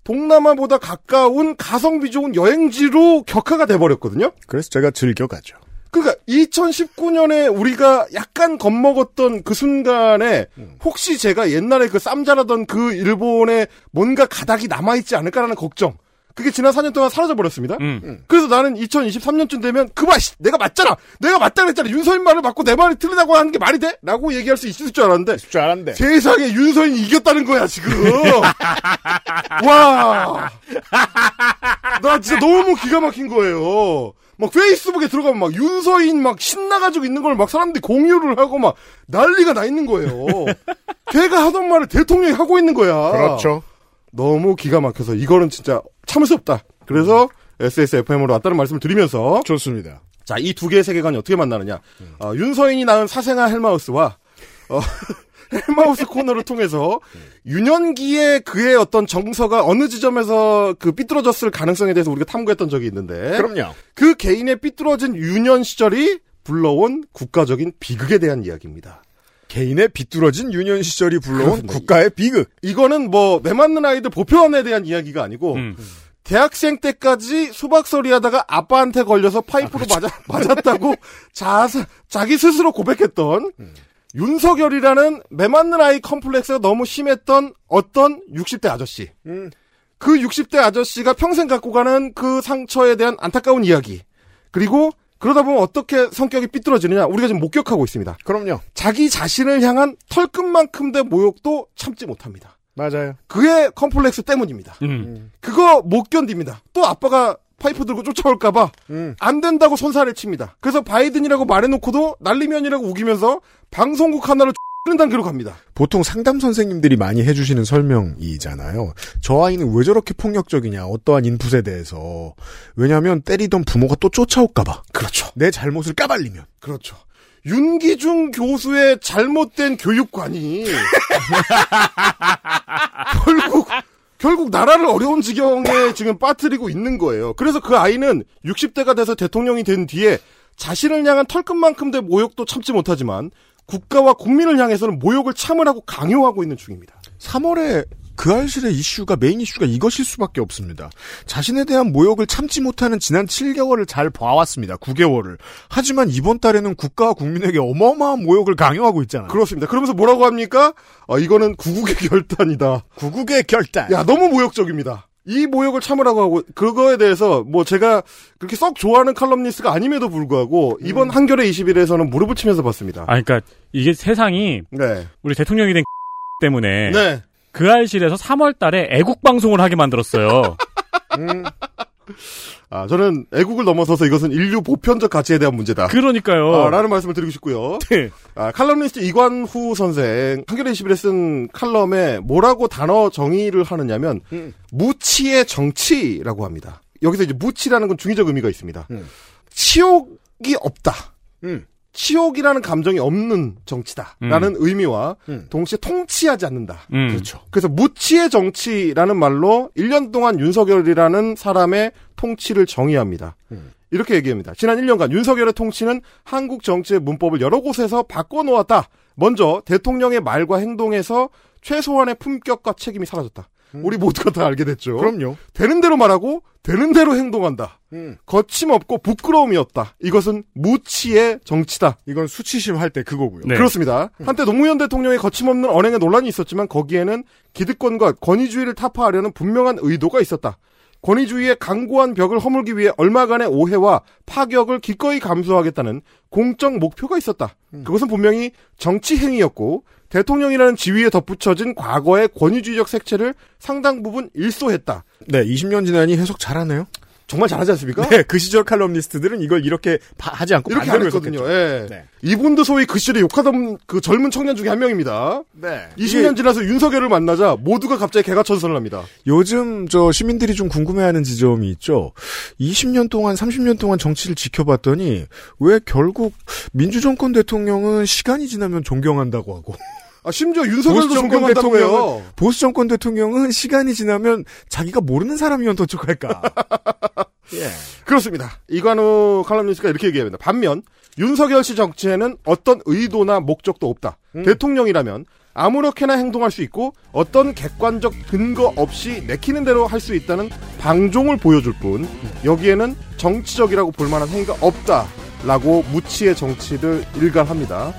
동남아보다 가까운 가성비 좋은 여행지로 격화가 돼버렸거든요. 그래서 제가 즐겨가죠. 그러니까 이천십구 년에 우리가 약간 겁먹었던 그 순간에 혹시 제가 옛날에 그 쌈잘하던 그 일본에 뭔가 가닥이 남아있지 않을까라는 걱정. 그게 지난 사 년 동안 사라져버렸습니다. 음. 그래서 나는 이천이십삼 년쯤 되면 그만 내가 맞잖아. 내가 맞다 그랬잖아. 윤서인 말을 맞고 내 말이 틀리다고 하는 게 말이 돼? 라고 얘기할 수 있을 줄 알았는데 있을 줄 알았는데 세상에 윤서인이 이겼다는 거야 지금. 와. 나 진짜 너무 기가 막힌 거예요. 막 페이스북에 들어가면 막 윤서인 막 신나가지고 있는 걸 막 사람들이 공유를 하고 막 난리가 나 있는 거예요. 걔가 하던 말을 대통령이 하고 있는 거야. 그렇죠. 너무 기가 막혀서 이거는 진짜 참을 수 없다. 그래서 음. 에스에스에프엠으로 왔다는 말씀을 드리면서 좋습니다. 자, 이 두 개의 세계관이 어떻게 만나느냐. 음. 어, 윤서인이 낳은 사생아 헬마우스와 어, 헬마우스 코너를 통해서 음. 유년기에 그의 어떤 정서가 어느 지점에서 그 삐뚤어졌을 가능성에 대해서 우리가 탐구했던 적이 있는데 그럼요. 그 개인의 삐뚤어진 유년 시절이 불러온 국가적인 비극에 대한 이야기입니다. 개인의 비뚤어진 유년 시절이 불러온 국가의 비극. 이거는 뭐 매 맞는 아이들 보편에 대한 이야기가 아니고 음. 대학생 때까지 수박서리 하다가 아빠한테 걸려서 파이프로 아, 그렇죠. 맞아, 맞았다고 자사, 자기 스스로 고백했던 음. 윤석열이라는 매 맞는 아이 컴플렉스가 너무 심했던 어떤 육십 대 아저씨. 음. 그 육십 대 아저씨가 평생 갖고 가는 그 상처에 대한 안타까운 이야기. 그리고 그러다 보면 어떻게 성격이 삐뚤어지느냐. 우리가 지금 목격하고 있습니다. 그럼요. 자기 자신을 향한 털끝만큼 된 모욕도 참지 못합니다. 맞아요. 그게 컴플렉스 때문입니다. 음. 음. 그거 못 견딥니다. 또 아빠가 파이프 들고 쫓아올까봐 음. 안 된다고 손살을 칩니다. 그래서 바이든이라고 말해놓고도 난리면이라고 우기면서 방송국 하나를 X는 단계로 갑니다. 보통 상담 선생님들이 많이 해주시는 설명이잖아요. 저 아이는 왜 저렇게 폭력적이냐. 어떠한 인풋에 대해서. 왜냐하면 때리던 부모가 또 쫓아올까봐. 그렇죠. 내 잘못을 까발리면. 그렇죠. 윤기중 교수의 잘못된 교육관이 결국 결국 나라를 어려운 지경에 지금 빠뜨리고 있는 거예요. 그래서 그 아이는 육십 대가 돼서 대통령이 된 뒤에 자신을 향한 털끝만큼 된 모욕도 참지 못하지만 국가와 국민을 향해서는 모욕을 참으라고 강요하고 있는 중입니다. 삼월에 그 알실의 이슈가 메인 이슈가 이것일 수밖에 없습니다. 자신에 대한 모욕을 참지 못하는 지난 칠 개월을 잘 봐왔습니다. 구 개월을. 하지만 이번 달에는 국가와 국민에게 어마어마한 모욕을 강요하고 있잖아요. 그렇습니다. 그러면서 뭐라고 합니까? 아, 이거는 구국의 결단이다. 구국의 결단. 야, 너무 모욕적입니다. 이 모욕을 참으라고 하고 그거에 대해서 뭐 제가 그렇게 썩 좋아하는 칼럼니스트가 아님에도 불구하고 음. 이번 한겨레 이십일에서는 무릎을 치면서 봤습니다. 아, 그러니까 이게 세상이 네. 우리 대통령이 된 때문에 네. 그 알실에서 삼월 달에 애국 방송을 하게 만들었어요. 음. 아, 저는 애국을 넘어서서 이것은 인류 보편적 가치에 대한 문제다. 그러니까요. 아, 라는 말씀을 드리고 싶고요. 네. 아, 칼럼니스트 이관후 선생 한겨레이십일에 쓴 칼럼에 뭐라고 단어 정의를 하느냐면 음. 무치의 정치라고 합니다. 여기서 이제 무치라는 건 중의적 의미가 있습니다. 음. 치욕이 없다. 음. 치욕이라는 감정이 없는 정치다라는 음. 의미와 음. 동시에 통치하지 않는다. 음. 그렇죠. 그래서 무치의 정치라는 말로 일 년 동안 윤석열이라는 사람의 통치를 정의합니다. 음. 이렇게 얘기합니다. 지난 일 년간 윤석열의 통치는 한국 정치의 문법을 여러 곳에서 바꿔놓았다. 먼저 대통령의 말과 행동에서 최소한의 품격과 책임이 사라졌다. 음. 우리 모두가 다 알게 됐죠. 그럼요. 되는 대로 말하고 되는 대로 행동한다. 음. 거침없고 부끄러움이 없다. 이것은 무치의 정치다. 이건 수치심 할 때 그거고요. 네. 그렇습니다. 음. 한때 노무현 대통령의 거침없는 언행에 논란이 있었지만 거기에는 기득권과 권위주의를 타파하려는 분명한 의도가 있었다. 권위주의의 강고한 벽을 허물기 위해 얼마간의 오해와 파격을 기꺼이 감수하겠다는 공적 목표가 있었다. 음. 그것은 분명히 정치 행위였고 대통령이라는 지위에 덧붙여진 과거의 권위주의적 색채를 상당 부분 일소했다. 네, 이십 년 지나니 해석 잘하네요. 정말 잘하지 않습니까? 네, 그 시절 칼럼니스트들은 이걸 이렇게 바, 하지 않고 이렇게 안 했거든요. 예. 네. 이분도 소위 그 시절에 욕하던 그 젊은 청년 중에 한 명입니다. 네. 이십 년 지나서 윤석열을 만나자 모두가 갑자기 개가천선을 합니다. 요즘 저 시민들이 좀 궁금해하는 지점이 있죠. 이십 년 동안, 삼십 년 동안 정치를 지켜봤더니 왜 결국 민주정권 대통령은 시간이 지나면 존경한다고 하고 아, 심지어 윤석열도 존경한다고요. 보수 정권 대통령은 시간이 지나면 자기가 모르는 사람이면 더 촉할까. 예. 그렇습니다. 이관우 칼럼니스트가 이렇게 얘기합니다. 반면 윤석열 씨 정치에는 어떤 의도나 목적도 없다. 음. 대통령이라면 아무렇게나 행동할 수 있고 어떤 객관적 근거 없이 내키는 대로 할 수 있다는 방종을 보여줄 뿐 여기에는 정치적이라고 볼 만한 행위가 없다라고 무치의 정치를 일관합니다.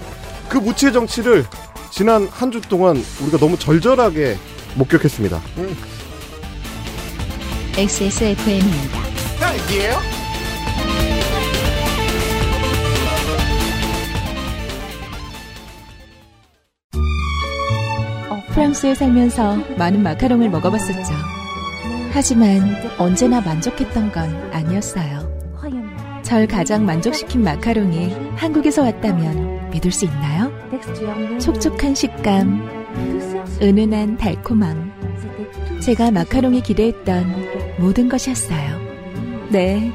그 무치의 정치를 지난 한 주 동안 우리가 너무 절절하게 목격했습니다. 응. 엑스에스에프엠입니다. 딸기예요? 프랑스에 살면서 많은 마카롱을 먹어봤었죠. 하지만 언제나 만족했던 건 아니었어요. 절 가장 만족시킨 마카롱이 한국에서 왔다면 믿을 수 있나요? 촉촉한 식감, 은은한 달콤함. 제가 마카롱이 기대했던 모든 것이었어요. 네,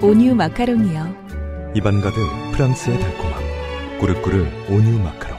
온유 마카롱이요. 입안 가득 프랑스의 달콤함. 꾸르꾸르 온유 마카롱.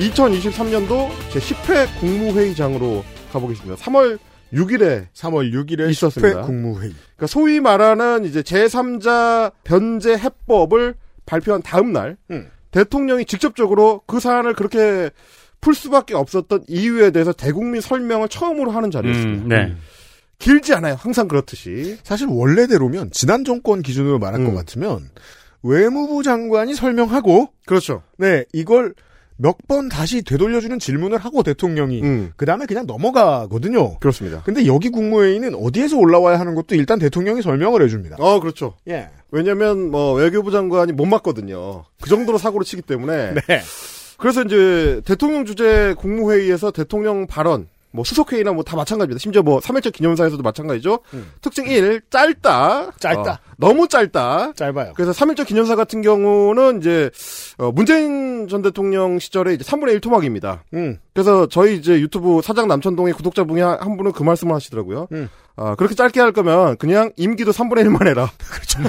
이천이십삼 년도 제십 회 국무회의장으로 가보겠습니다. 삼월 육일에 삼월 육일에 있었습니다. 십 회 국무회의. 그러니까 소위 말하는 이제 제삼자 변제 해법을 발표한 다음 날 음. 대통령이 직접적으로 그 사안을 그렇게 풀 수밖에 없었던 이유에 대해서 대국민 설명을 처음으로 하는 자리였습니다. 음, 네. 길지 않아요. 항상 그렇듯이. 사실 원래대로면 지난 정권 기준으로 말할 음. 것 같으면 외무부 장관이 설명하고 그렇죠. 네, 이걸 몇 번 다시 되돌려주는 질문을 하고 대통령이 음. 그 다음에 그냥 넘어가거든요. 그렇습니다. 근데 여기 국무회의는 어디에서 올라와야 하는 것도 일단 대통령이 설명을 해줍니다. 어, 그렇죠. 예. 왜냐면 뭐 외교부 장관이 못 맞거든요. 그 정도로 사고를 치기 때문에. 네. 그래서 이제 대통령 주재 국무회의에서 대통령 발언, 뭐 수석회의나 뭐 다 마찬가지입니다. 심지어 뭐 삼일절 기념사에서도 마찬가지죠. 음. 특징 일, 짧다. 짧다. 어, 너무 짧다. 짧아요. 그래서 삼일절 기념사 같은 경우는 이제 어, 문재인 전 대통령 시절에 이제 삼분의 일 토막입니다. 음. 그래서 저희 이제 유튜브 사장 남천동의 구독자 분이 한 분은 그 말씀을 하시더라고요. 음. 아, 그렇게 짧게 할 거면 그냥 임기도 삼분의 일만 해라. 그렇죠.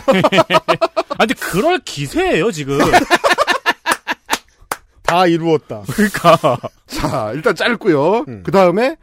아, 근데 그럴 기세예요, 지금. 다 이루었다. 그러니까. 자, 일단 짧고요. 음. 그 다음에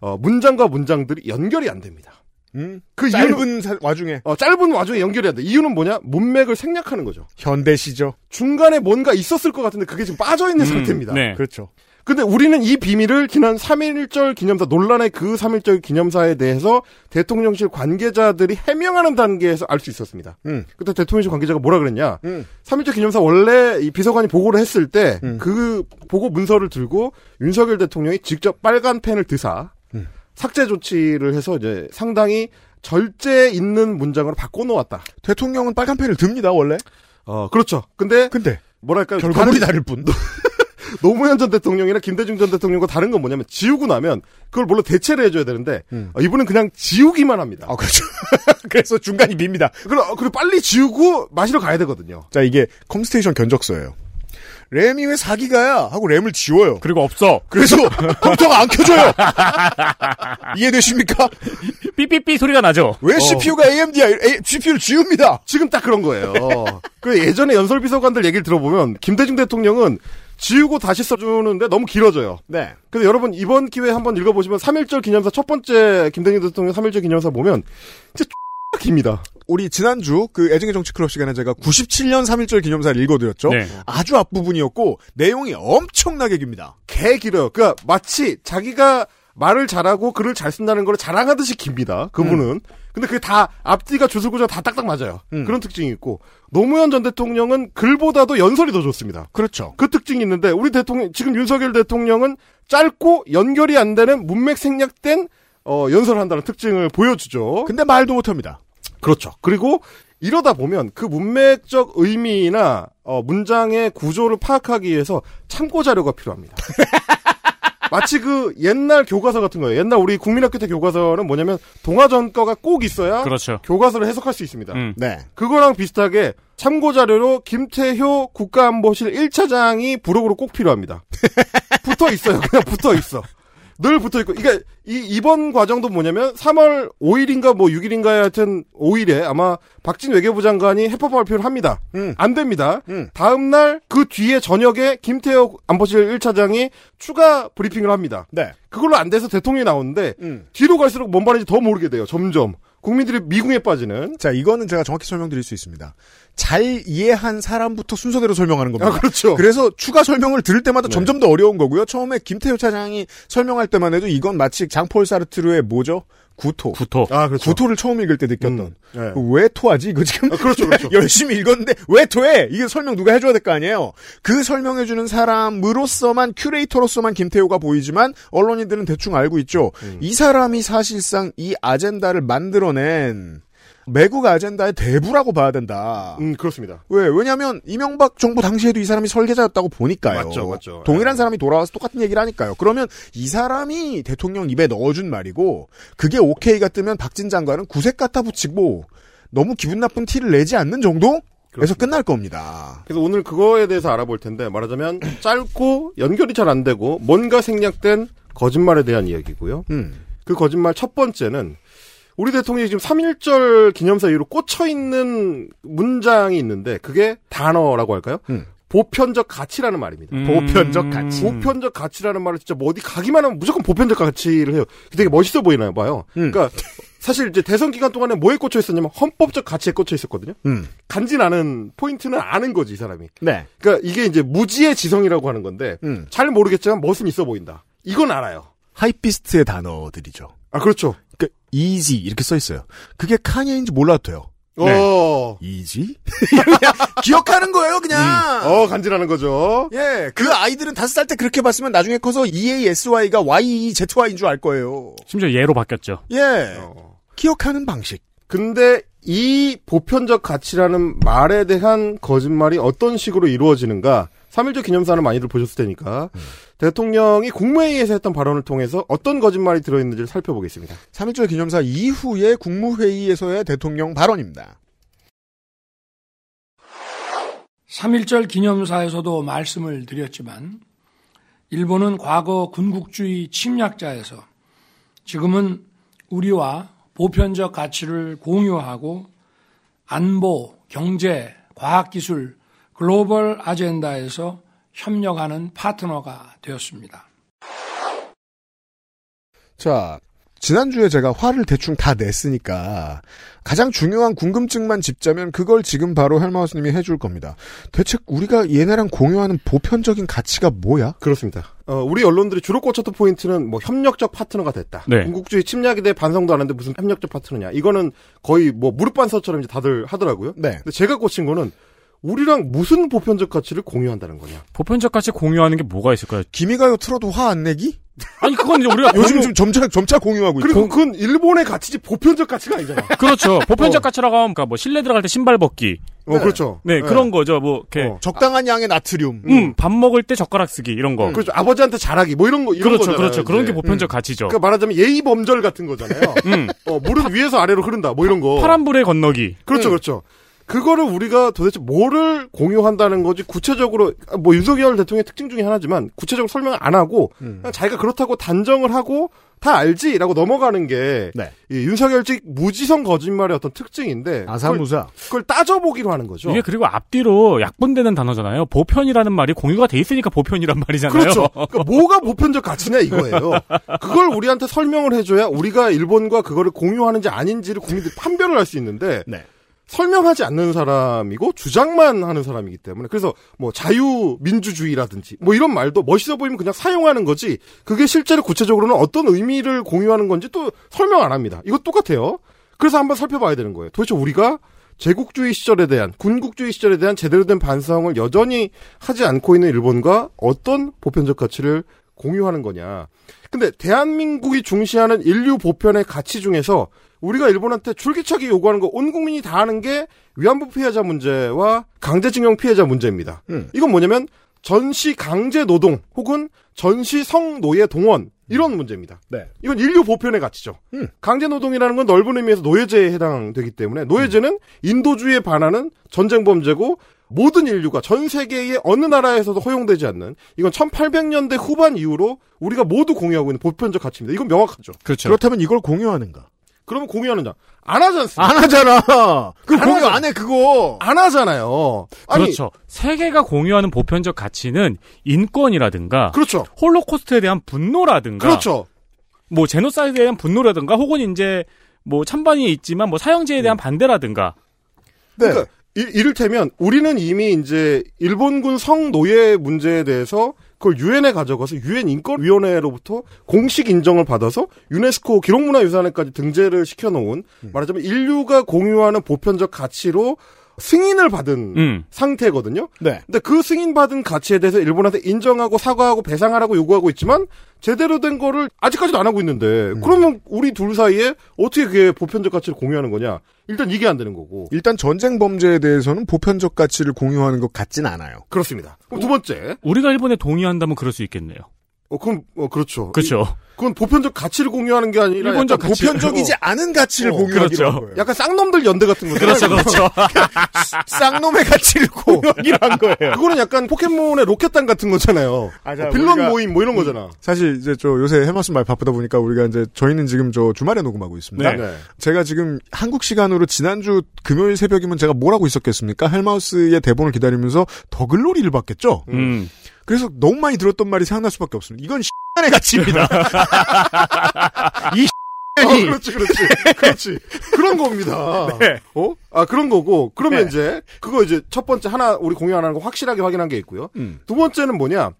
어, 문장과 문장들이 연결이 안 됩니다. 음. 그 짧은 이유는, 사, 와중에. 어, 짧은 와중에 연결이 안 돼. 이유는 뭐냐? 문맥을 생략하는 거죠. 현대시죠. 중간에 뭔가 있었을 것 같은데 그게 지금 빠져있는 음, 상태입니다. 네. 그렇죠. 근데 우리는 이 비밀을 지난 삼일절 기념사, 논란의 그 삼일절 기념사에 대해서 대통령실 관계자들이 해명하는 단계에서 알 수 있었습니다. 음. 그때 대통령실 관계자가 뭐라 그랬냐. 음. 삼일절 기념사 원래 이 비서관이 보고를 했을 때 그 음. 보고 문서를 들고 윤석열 대통령이 직접 빨간 펜을 드사 음. 삭제 조치를 해서 이제 상당히 절제 있는 문장으로 바꿔놓았다. 대통령은 빨간 펜을 듭니다, 원래. 어, 그렇죠. 근데. 근데. 뭐랄까요. 결과물이 다를 뿐. 노무현 전 대통령이나 김대중 전 대통령과 다른 건 뭐냐면 지우고 나면 그걸 뭘로 대체를 해줘야 되는데 음. 이분은 그냥 지우기만 합니다. 아, 그렇죠. 그래서 중간이 밉니다. 그리고, 그리고 빨리 지우고 마시러 가야 되거든요. 자, 이게 컴스테이션 견적서예요. 램이 왜 사기가야 하고 램을 지워요. 그리고 없어. 그래서 컴퓨터가 안 켜져요. 이해되십니까? 삐삐삐 소리가 나죠. 왜 어. 씨피유가 에이엠디야. 씨피유를 지웁니다. 지금 딱 그런 거예요. 그 예전에 연설비서관들 얘기를 들어보면 김대중 대통령은 지우고 다시 써주는데 너무 길어져요. 네. 근데 여러분 이번 기회에 한번 읽어보시면 삼일절 기념사 첫 번째 김대중 대통령 삼일절 기념사 보면 진짜 X 깁니다. 우리 지난주 그 애증의 정치 클럽 시간에 제가 구십칠 년 삼일절 기념사를 읽어드렸죠. 네. 아주 앞부분이었고 내용이 엄청나게 깁니다. 개 길어요. 그러니까 마치 자기가 말을 잘하고 글을 잘 쓴다는 걸 자랑하듯이 깁니다. 그분은. 음. 근데 그게 다 앞뒤가 주술구조가 다 딱딱 맞아요. 음. 그런 특징이 있고 노무현 전 대통령은 글보다도 연설이 더 좋습니다. 그렇죠. 그 특징이 있는데 우리 대통령 지금 윤석열 대통령은 짧고 연결이 안 되는 문맥 생략된 어, 연설을 한다는 특징을 보여주죠. 근데 말도 못합니다. 그렇죠. 그리고 이러다 보면 그 문맥적 의미나 어, 문장의 구조를 파악하기 위해서 참고 자료가 필요합니다. 마치 그 옛날 교과서 같은 거예요. 옛날 우리 국민학교 때 교과서는 뭐냐면 동화전과가 꼭 있어야 그렇죠. 교과서를 해석할 수 있습니다. 음. 네. 그거랑 비슷하게 참고자료로 김태효 국가안보실 일 차장이 부록으로 꼭 필요합니다. 붙어 있어요. 그냥 붙어 있어. 늘 붙어 있고. 그러니까 이 이번 과정도 뭐냐면 삼월 오일인가 뭐 육일인가에 하여튼 오일에 아마 박진 외교부 장관이 해법 발표를 합니다. 음. 안 됩니다. 음. 다음 날 그 뒤에 저녁에 김태호 안보실 일 차장이 추가 브리핑을 합니다. 네. 그걸로 안 돼서 대통령이 나오는데 음. 뒤로 갈수록 뭔 말인지 더 모르게 돼요. 점점. 국민들이 미궁에 빠지는. 자, 이거는 제가 정확히 설명드릴 수 있습니다. 잘 이해한 사람부터 순서대로 설명하는 겁니다. 아, 그렇죠. 그래서 추가 설명을 들을 때마다 네. 점점 더 어려운 거고요. 처음에 김태효 차장이 설명할 때만 해도 이건 마치 장폴 사르트르의 뭐죠? 구토. 구토. 아, 그렇죠. 구토를 처음 읽을 때 느꼈던. 음, 네. 왜 토하지? 이거 지금. 아, 그렇죠, 그렇죠. 열심히 읽었는데 왜 토해? 이게 설명 누가 해줘야 될 거 아니에요. 그 설명해주는 사람으로서만, 큐레이터로서만 김태효가 보이지만 언론인들은 대충 알고 있죠. 음. 이 사람이 사실상 이 아젠다를 만들어낸 매국 아젠다의 대부라고 봐야 된다. 음, 그렇습니다. 왜? 왜냐면 이명박 정부 당시에도 이 사람이 설계자였다고 보니까요. 맞죠, 맞죠. 동일한 사람이 돌아와서 똑같은 얘기를 하니까요. 그러면 이 사람이 대통령 입에 넣어준 말이고, 그게 오케이가 뜨면 박진 장관은 구색 갖다 붙이고 너무 기분 나쁜 티를 내지 않는 정도? 그래서 끝날 겁니다. 그래서 오늘 그거에 대해서 알아볼 텐데, 말하자면 짧고 연결이 잘 안 되고 뭔가 생략된 거짓말에 대한 이야기고요. 음. 그 거짓말 첫 번째는 우리 대통령이 지금 삼일절 기념사 이후로 꽂혀있는 문장이 있는데, 그게 단어라고 할까요? 음. 보편적 가치라는 말입니다. 음. 보편적 가치. 보편적 가치라는 말을 진짜 뭐 어디 가기만 하면 무조건 보편적 가치를 해요. 되게 멋있어 보이나 봐요. 음. 그러니까 사실 이제 대선 기간 동안에 뭐에 꽂혀 있었냐면 헌법적 가치에 꽂혀 있었거든요. 음. 간지 나는 포인트는 아는 거지, 이 사람이. 네. 그러니까 이게 이제 무지의 지성이라고 하는 건데, 음. 잘 모르겠지만 멋은 있어 보인다. 이건 알아요. 하이피스트의 단어들이죠. 아, 그렇죠. 그러니까 easy 이렇게 써 있어요. 그게 카니인지 몰라도 돼요. 어. 네. easy? 기억하는 거예요, 그냥. 음. 어, 간지라는 거죠. 예, 그 아이들은 다섯 살 때 그렇게 봤으면 나중에 커서 E A S Y가 Y E Z Y인 줄 알 거예요. 심지어 예로 바뀌었죠. 예. 어. 기억하는 방식. 근데 이 보편적 가치라는 말에 대한 거짓말이 어떤 식으로 이루어지는가? 삼일절 기념사는 많이들 보셨을 테니까 음. 대통령이 국무회의에서 했던 발언을 통해서 어떤 거짓말이 들어있는지를 살펴보겠습니다. 삼일절 기념사 이후의 국무회의에서의 대통령 발언입니다. 삼일절 기념사에서도 말씀을 드렸지만, 일본은 과거 군국주의 침략자에서 지금은 우리와 보편적 가치를 공유하고 안보, 경제, 과학기술, 글로벌 아젠다에서 협력하는 파트너가 되었습니다. 자, 지난주에 제가 화를 대충 다 냈으니까 가장 중요한 궁금증만 짚자면 그걸 지금 바로 헬마우스님이 해줄 겁니다. 대체 우리가 얘네랑 공유하는 보편적인 가치가 뭐야? 그렇습니다. 어, 우리 언론들이 주로 꽂혔던 포인트는 뭐 협력적 파트너가 됐다. 네. 군국주의 침략에 대해 반성도 안 하는데 무슨 협력적 파트너냐. 이거는 거의 뭐 무릎반서처럼 이제 다들 하더라고요. 네. 근데 제가 꽂힌 거는 우리랑 무슨 보편적 가치를 공유한다는 거냐? 보편적 가치 공유하는 게 뭐가 있을까요? 기미가요 틀어도 화 안 내기? 아니, 그건 이제 우리가 요즘 좀 점차 점차 공유하고 있죠. 그리고 그건 일본의 가치지 보편적 가치가 아니잖아. 그렇죠. 보편적 어. 가치라고 하면 그러니까 뭐 실내 들어갈 때 신발 벗기. 어, 네. 그렇죠. 네, 네, 그런 거죠. 뭐 이렇게 어. 적당한 양의 나트륨. 음, 음, 밥 먹을 때 젓가락 쓰기 이런 거. 음. 그렇죠. 아버지한테 잘하기 뭐 이런 거 이런 거. 그렇죠, 거잖아요, 그렇죠. 이제. 그런 게 보편적 음. 가치죠. 그러니까 말하자면 예의 범절 같은 거잖아요. 음, 어, 물은 파, 위에서 아래로 흐른다. 뭐 이런 거. 파란 불에 건너기. 그렇죠, 음. 그렇죠. 그거를 우리가 도대체 뭐를 공유한다는 거지, 구체적으로, 뭐, 윤석열 대통령의 특징 중에 하나지만, 구체적으로 설명을 안 하고, 음. 그냥 자기가 그렇다고 단정을 하고, 다 알지? 라고 넘어가는 게, 네. 이 윤석열직 무지성 거짓말의 어떤 특징인데, 아사무사. 그걸, 그걸 따져보기로 하는 거죠. 이게 그리고 앞뒤로 약분되는 단어잖아요. 보편이라는 말이 공유가 돼 있으니까 보편이란 말이잖아요. 그렇죠. 그러니까 뭐가 보편적 가치냐 이거예요. 그걸 우리한테 설명을 해줘야 우리가 일본과 그거를 공유하는지 아닌지를 국민들이 판별을 할 수 있는데, 네. 설명하지 않는 사람이고 주장만 하는 사람이기 때문에, 그래서 뭐 자유민주주의라든지 뭐 이런 말도 멋있어 보이면 그냥 사용하는 거지, 그게 실제로 구체적으로는 어떤 의미를 공유하는 건지 또 설명 안 합니다. 이거 똑같아요. 그래서 한번 살펴봐야 되는 거예요. 도대체 우리가 제국주의 시절에 대한, 군국주의 시절에 대한 제대로 된 반성을 여전히 하지 않고 있는 일본과 어떤 보편적 가치를 공유하는 거냐. 근데 대한민국이 중시하는 인류 보편의 가치 중에서 우리가 일본한테 줄기차게 요구하는 거, 온 국민이 다 아는 게 위안부 피해자 문제와 강제징용 피해자 문제입니다. 음. 이건 뭐냐면 전시 강제 노동 혹은 전시 성노예 동원, 이런 문제입니다. 네. 이건 인류 보편의 가치죠. 음. 강제 노동이라는 건 넓은 의미에서 노예제에 해당되기 때문에, 노예제는 인도주의에 반하는 전쟁 범죄고, 모든 인류가 전 세계의 어느 나라에서도 허용되지 않는, 이건 천팔백 년대 후반 이후로 우리가 모두 공유하고 있는 보편적 가치입니다. 이건 명확하죠. 그렇죠. 그렇다면 이걸 공유하는가? 그러면 공유하느냐? 안 하지 않습니까? 안 하잖아. 그 공유 안 해, 그거. 안 하잖아요. 아니, 그렇죠. 세계가 공유하는 보편적 가치는 인권이라든가, 그렇죠. 홀로코스트에 대한 분노라든가, 그렇죠. 뭐 제노사이드에 대한 분노라든가, 혹은 이제 뭐 찬반이 있지만 뭐 사형제에 대한 음. 반대라든가. 네. 그러니까 이를테면 우리는 이미 이제 일본군 성노예 문제에 대해서 그걸 유엔에 가져가서 유엔 인권위원회로부터 공식 인정을 받아서 유네스코 기록문화유산에까지 등재를 시켜놓은 음. 말하자면 인류가 공유하는 보편적 가치로 승인을 받은 음. 상태거든요. 네. 근데 그 승인받은 가치에 대해서 일본한테 인정하고 사과하고 배상하라고 요구하고 있지만 제대로 된 거를 아직까지도 안 하고 있는데 음. 그러면 우리 둘 사이에 어떻게 그게 보편적 가치를 공유하는 거냐. 일단 이게 안 되는 거고. 일단 전쟁 범죄에 대해서는 보편적 가치를 공유하는 것 같진 않아요. 그렇습니다. 그럼 두 번째. 우리가 일본에 동의한다면 그럴 수 있겠네요. 어, 그럼, 어, 그렇죠. 그렇죠. 이, 그건 보편적 가치를 공유하는 게 아니라. 일본적 가치. 보편적이지 어. 않은 가치를 어, 공유하는 거죠. 그렇죠. 약간 쌍놈들 연대 같은 거죠. 그렇죠, 그렇죠. 쌍놈의 가치를 공유하기란 거예요. 그거는 약간 포켓몬의 로켓단 같은 거잖아요. 아, 자, 어, 빌런 우리가, 모임 뭐 이런 거잖아. 음, 사실 이제 저 요새 해마슨 말 바쁘다 보니까 우리가 이제 저희는 지금 저 주말에 녹음하고 있습니다. 네. 네. 제가 지금 한국 시간으로 지난주 금요일 새벽이면 제가 뭘 하고 있었겠습니까? 헬마우스의 대본을 기다리면서 더글로리를 봤겠죠? 음. 음. 그래서 너무 많이 들었던 말이 생각날 수밖에 없습니다. 이건 X년의 가치입니다. 이 X년이. 어, 그렇지, 그렇지. 그렇지. 그런 겁니다. 네. 어? 아, 그런 거고. 그러면 네. 이제, 그거 이제 첫 번째 하나, 우리 공유 안 하는 거 확실하게 확인한 게 있고요. 음. 두 번째는 뭐냐.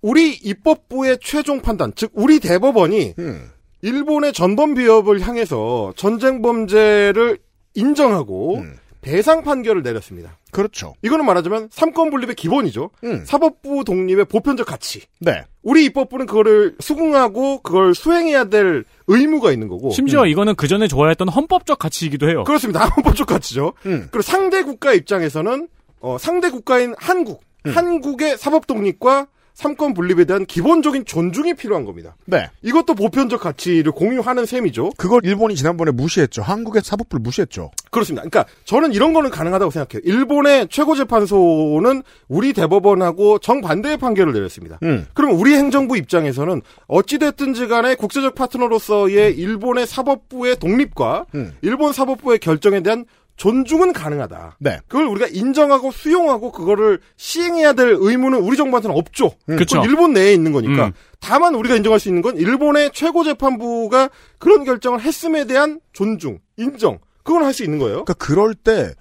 우리 입법부의 최종 판단, 즉, 우리 대법원이 음. 일본의 전범 비협을 향해서 전쟁 범죄를 인정하고, 음. 배상 판결을 내렸습니다. 그렇죠. 이거는 말하자면 삼권분립의 기본이죠. 음. 사법부 독립의 보편적 가치. 네. 우리 입법부는 그거를 수긍하고 그걸 수행해야 될 의무가 있는 거고. 심지어 음. 이거는 그전에 좋아했던 헌법적 가치이기도 해요. 그렇습니다. 헌법적 가치죠. 음. 그리고 상대 국가 입장에서는 어, 상대 국가인 한국. 음. 한국의 사법 독립과 삼권 분립에 대한 기본적인 존중이 필요한 겁니다. 네. 이것도 보편적 가치를 공유하는 셈이죠. 그걸 일본이 지난번에 무시했죠. 한국의 사법부를 무시했죠. 그렇습니다. 그러니까 저는 이런 거는 가능하다고 생각해요. 일본의 최고재판소는 우리 대법원하고 정반대의 판결을 내렸습니다. 음. 그럼 우리 행정부 입장에서는 어찌됐든지 간에 국제적 파트너로서의 일본의 사법부의 독립과 음. 일본 사법부의 결정에 대한 존중은 가능하다. 네. 그걸 우리가 인정하고 수용하고 그거를 시행해야 될 의무는 우리 정부한테는 없죠. 음. 그건 일본 내에 있는 거니까. 음. 다만 우리가 인정할 수 있는 건 일본의 최고재판부가 그런 결정을 했음에 대한 존중, 인정. 그건 할 수 있는 거예요. 그러니까 그럴 때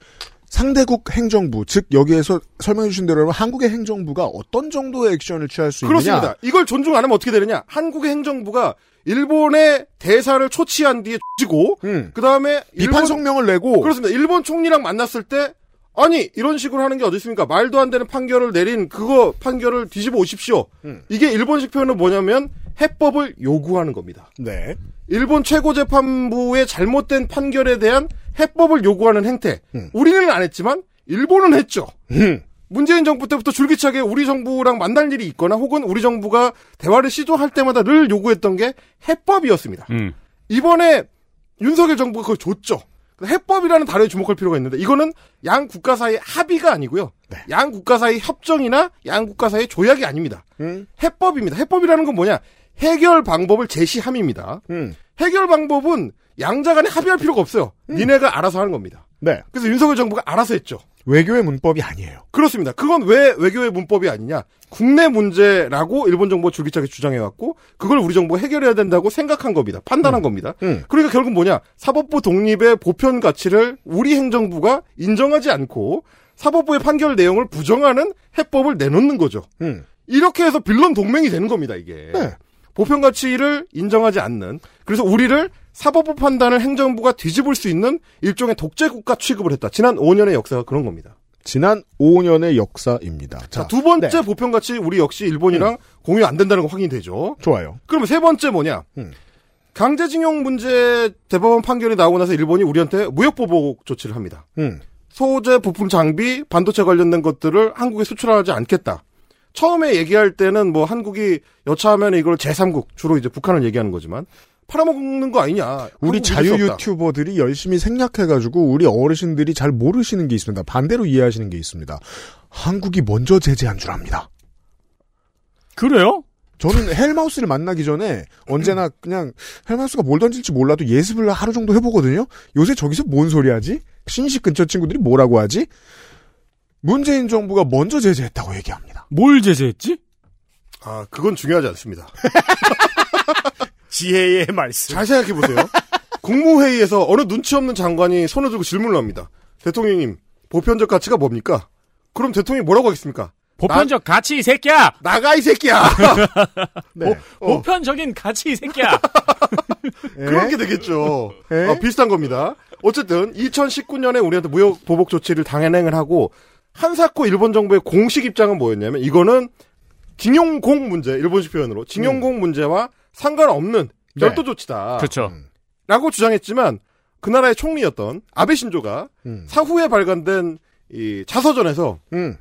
상대국 행정부, 즉 여기에서 설명해 주신 대로 한국의 행정부가 어떤 정도의 액션을 취할 수 그렇습니다. 있느냐. 그렇습니다. 이걸 존중 안 하면 어떻게 되느냐. 한국의 행정부가 일본의 대사를 초치한 뒤에 쥐고 음. 그다음에 비판 성명을 내고 그렇습니다. 일본 총리랑 만났을 때 아니 이런 식으로 하는 게 어디 있습니까? 말도 안 되는 판결을 내린 그거 판결을 뒤집어 오십시오. 음. 이게 일본식 표현은 뭐냐면 해법을 요구하는 겁니다. 네. 일본 최고재판부의 잘못된 판결에 대한 해법을 요구하는 행태. 음. 우리는 안 했지만 일본은 했죠. 음. 문재인 정부 때부터 줄기차게 우리 정부랑 만날 일이 있거나 혹은 우리 정부가 대화를 시도할 때마다 늘 요구했던 게 해법이었습니다. 음. 이번에 윤석열 정부가 그걸 줬죠. 해법이라는 단어에 주목할 필요가 있는데 이거는 양 국가 사이의 합의가 아니고요. 네. 양 국가 사이의 협정이나 양 국가 사이의 조약이 아닙니다. 음. 해법입니다. 해법이라는 건 뭐냐. 해결 방법을 제시함입니다. 음. 해결 방법은 양자 간에 합의할 필요가 없어요. 음. 니네가 알아서 하는 겁니다. 네. 그래서 윤석열 정부가 알아서 했죠. 외교의 문법이 아니에요. 그렇습니다. 그건 왜 외교의 문법이 아니냐. 국내 문제라고 일본 정부가 줄기차게 주장해왔고 그걸 우리 정부가 해결해야 된다고 생각한 겁니다. 판단한 음. 겁니다. 음. 그러니까 결국 뭐냐. 사법부 독립의 보편 가치를 우리 행정부가 인정하지 않고 사법부의 판결 내용을 부정하는 해법을 내놓는 거죠. 음. 이렇게 해서 빌런 동맹이 되는 겁니다. 이게. 네. 보편 가치를 인정하지 않는. 그래서 우리를 사법부 판단을 행정부가 뒤집을 수 있는 일종의 독재국가 취급을 했다. 지난 오 년의 역사가 그런 겁니다. 지난 오 년의 역사입니다. 자, 자 두 번째 네. 보편가치 우리 역시 일본이랑 음. 공유 안 된다는 거 확인이 되죠. 좋아요. 그럼 세 번째 뭐냐. 음. 강제징용 문제 대법원 판결이 나오고 나서 일본이 우리한테 무역보복 조치를 합니다. 음. 소재, 부품, 장비, 반도체 관련된 것들을 한국에 수출하지 않겠다. 처음에 얘기할 때는 뭐 한국이 여차하면 이걸 제삼국, 주로 이제 북한을 얘기하는 거지만 팔아먹는 거 아니냐. 우리 자유 유튜버들이 열심히 생략해가지고 우리 어르신들이 잘 모르시는 게 있습니다. 반대로 이해하시는 게 있습니다. 한국이 먼저 제재한 줄 압니다. 그래요? 저는 헬마우스를 만나기 전에 언제나 그냥 헬마우스가 뭘 던질지 몰라도 예습을 하루 정도 해보거든요. 요새 저기서 뭔 소리 하지? 신식 근처 친구들이 뭐라고 하지? 문재인 정부가 먼저 제재했다고 얘기합니다. 뭘 제재했지? 아, 그건 중요하지 않습니다. 지혜의 말씀. 잘 생각해보세요. 국무회의에서 어느 눈치 없는 장관이 손을 들고 질문을 합니다. 대통령님, 보편적 가치가 뭡니까? 그럼 대통령이 뭐라고 하겠습니까? 보편적 나... 가치 이 새끼야! 나가 이 새끼야! 네. 보, 어. 보편적인 가치 이 새끼야! 그런 게 되겠죠. 아, 비슷한 겁니다. 어쨌든 이천십구 년에 우리한테 무역 보복 조치를 당행을 하고 한사코 일본 정부의 공식 입장은 뭐였냐면 이거는 징용공 문제, 일본식 표현으로 징용공 음. 문제와 상관없는 별도 네. 조치다. 그렇죠. 라고 주장했지만 그 나라의 총리였던 아베 신조가 음. 사후에 발간된 이 자서전에서 음.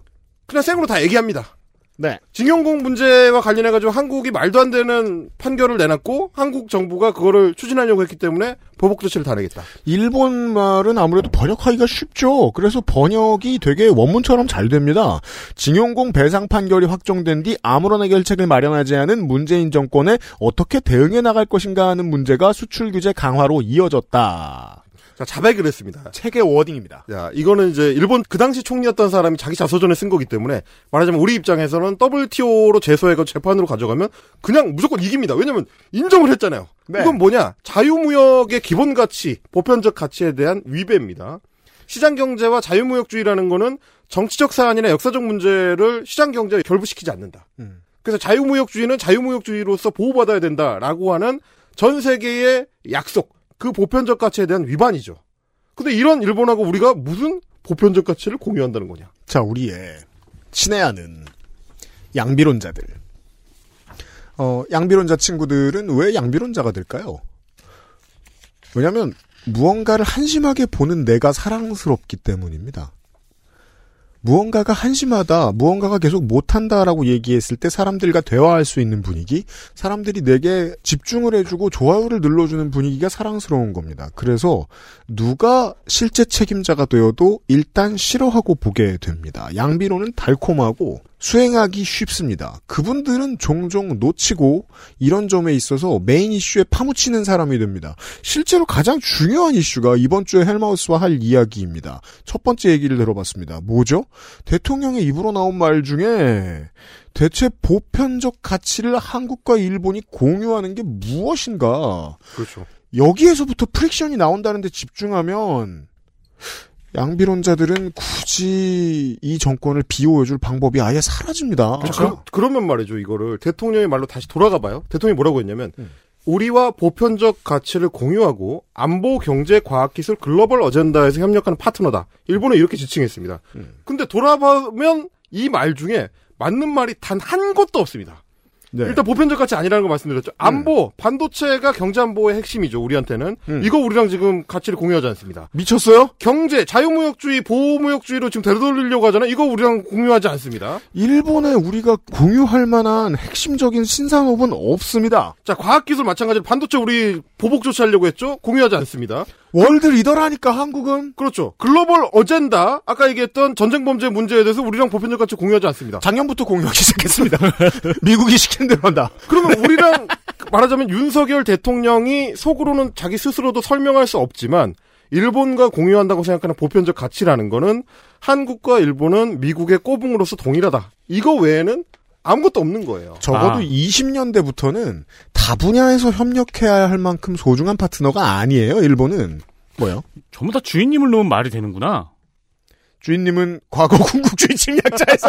그냥 생으로 다 얘기합니다. 네. 징용공 문제와 관련해가지고 한국이 말도 안 되는 판결을 내놨고 한국 정부가 그거를 추진하려고 했기 때문에 보복 조치를 다 내겠다. 일본 말은 아무래도 번역하기가 쉽죠. 그래서 번역이 되게 원문처럼 잘 됩니다. 징용공 배상 판결이 확정된 뒤 아무런 해결책을 마련하지 않은 문재인 정권에 어떻게 대응해 나갈 것인가 하는 문제가 수출 규제 강화로 이어졌다. 자, 자백을 했습니다. 책의 워딩입니다. 야, 이거는 이제 일본 그 당시 총리였던 사람이 자기 자서전에 쓴 거기 때문에 말하자면 우리 입장에서는 더블유티오로 제소해서 재판으로 가져가면 그냥 무조건 이깁니다. 왜냐면 인정을 했잖아요. 네. 이건 뭐냐? 자유무역의 기본 가치, 보편적 가치에 대한 위배입니다. 시장경제와 자유무역주의라는 거는 정치적 사안이나 역사적 문제를 시장경제에 결부시키지 않는다. 음. 그래서 자유무역주의는 자유무역주의로서 보호받아야 된다라고 하는 전 세계의 약속. 그 보편적 가치에 대한 위반이죠. 근데 이런 일본하고 우리가 무슨 보편적 가치를 공유한다는 거냐. 자, 우리의 친애하는 양비론자들. 어, 양비론자 친구들은 왜 양비론자가 될까요? 왜냐면 무언가를 한심하게 보는 내가 사랑스럽기 때문입니다. 무언가가 한심하다, 무언가가 계속 못한다라고 얘기했을 때 사람들과 대화할 수 있는 분위기, 사람들이 내게 집중을 해주고 좋아요를 눌러주는 분위기가 사랑스러운 겁니다. 그래서 누가 실제 책임자가 되어도 일단 싫어하고 보게 됩니다. 양비론은 달콤하고 수행하기 쉽습니다. 그분들은 종종 놓치고 이런 점에 있어서 메인 이슈에 파묻히는 사람이 됩니다. 실제로 가장 중요한 이슈가 이번 주에 헬마우스와 할 이야기입니다. 첫 번째 얘기를 들어봤습니다. 뭐죠? 대통령의 입으로 나온 말 중에 대체 보편적 가치를 한국과 일본이 공유하는 게 무엇인가? 그렇죠. 여기에서부터 프릭션이 나온다는데 집중하면 양비론자들은 굳이 이 정권을 비호해줄 방법이 아예 사라집니다. 그렇죠? 그, 그러면 말이죠. 이거를 대통령의 말로 다시 돌아가봐요. 대통령이 뭐라고 했냐면 음. 우리와 보편적 가치를 공유하고 안보, 경제, 과학기술, 글로벌 어젠다에서 협력하는 파트너다. 일본은 이렇게 지칭했습니다. 음. 근데 돌아보면 이 말 중에 맞는 말이 단 한 곳도 없습니다. 네. 일단 보편적 가치 아니라는 거 말씀드렸죠. 안보, 음. 반도체가 경제안보의 핵심이죠. 우리한테는. 음. 이거 우리랑 지금 가치를 공유하지 않습니다. 미쳤어요? 경제, 자유무역주의, 보호무역주의로 지금 되돌리려고 하잖아요. 이거 우리랑 공유하지 않습니다. 일본에 우리가 공유할 만한 핵심적인 신산업은 없습니다. 자, 과학기술 마찬가지로 반도체 우리 보복 조치하려고 했죠. 공유하지 않습니다. 월드 리더라니까 한국은. 그렇죠. 글로벌 어젠다, 아까 얘기했던 전쟁범죄 문제에 대해서 우리랑 보편적 가치 공유하지 않습니다. 작년부터 공유하기 시작했습니다. 미국이 시킨 대로 한다. 그러면 네. 우리랑 말하자면 윤석열 대통령이 속으로는 자기 스스로도 설명할 수 없지만 일본과 공유한다고 생각하는 보편적 가치라는 거는 한국과 일본은 미국의 꼬붕으로서 동일하다. 이거 외에는 아무것도 없는 거예요. 적어도 아. 이십 년대부터는 다 분야에서 협력해야 할 만큼 소중한 파트너가 아니에요. 일본은. 뭐요? 전부 다 주인님을 놓으면 말이 되는구나. 주인님은 과거 군국주의 침략자에서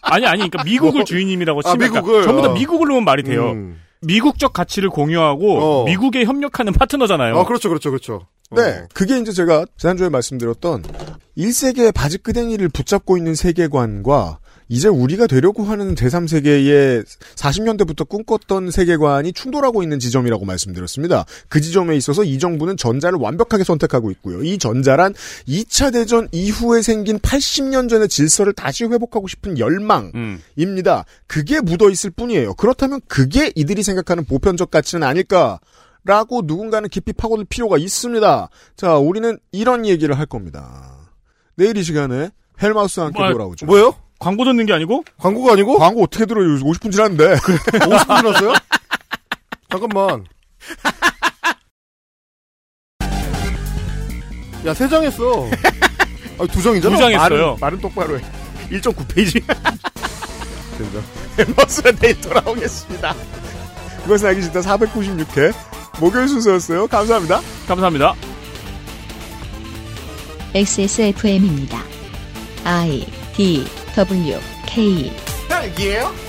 아니 아니 그러니까 미국을 어. 주인님이라고 치면 아, 미국을, 전부 다 어. 미국을 놓으면 말이 돼요. 음. 미국적 가치를 공유하고 어. 미국에 협력하는 파트너잖아요. 아, 그렇죠, 그렇죠, 그렇죠. 네, 어. 그게 이제 제가 지난주에 말씀드렸던 일 세계의 바지끄댕이를 붙잡고 있는 세계관과 이제 우리가 되려고 하는 제삼 세계의 사십 년대부터 꿈꿨던 세계관이 충돌하고 있는 지점이라고 말씀드렸습니다. 그 지점에 있어서 이 정부는 전자를 완벽하게 선택하고 있고요. 이 전자란 이 차 대전 이후에 생긴 팔십 년 전의 질서를 다시 회복하고 싶은 열망입니다. 음. 그게 묻어있을 뿐이에요. 그렇다면 그게 이들이 생각하는 보편적 가치는 아닐까라고 누군가는 깊이 파고들 필요가 있습니다. 자, 우리는 이런 얘기를 할 겁니다. 내일 이 시간에 헬마우스와 함께 뭐, 돌아오죠. 뭐요? 광고 듣는 게 아니고? 광고가 아니고? 광고 어떻게 들어요? 오십 분 지났는데. 오십 분 지났어요? 잠깐만. 야, 세 장 했어. 아, 두 장이잖아. 두 장 했어요. 말은, 말은 똑바로 해. 일 점 구 페이지. 됩니다. 엠버스는 내일 돌아오겠습니다. 그것은 알기 싫다 사백구십육 회. 목요일 순서였어요. 감사합니다. 감사합니다. 엑스에스에프엠입니다. 아이 디 더블유 케이. 딸기예요?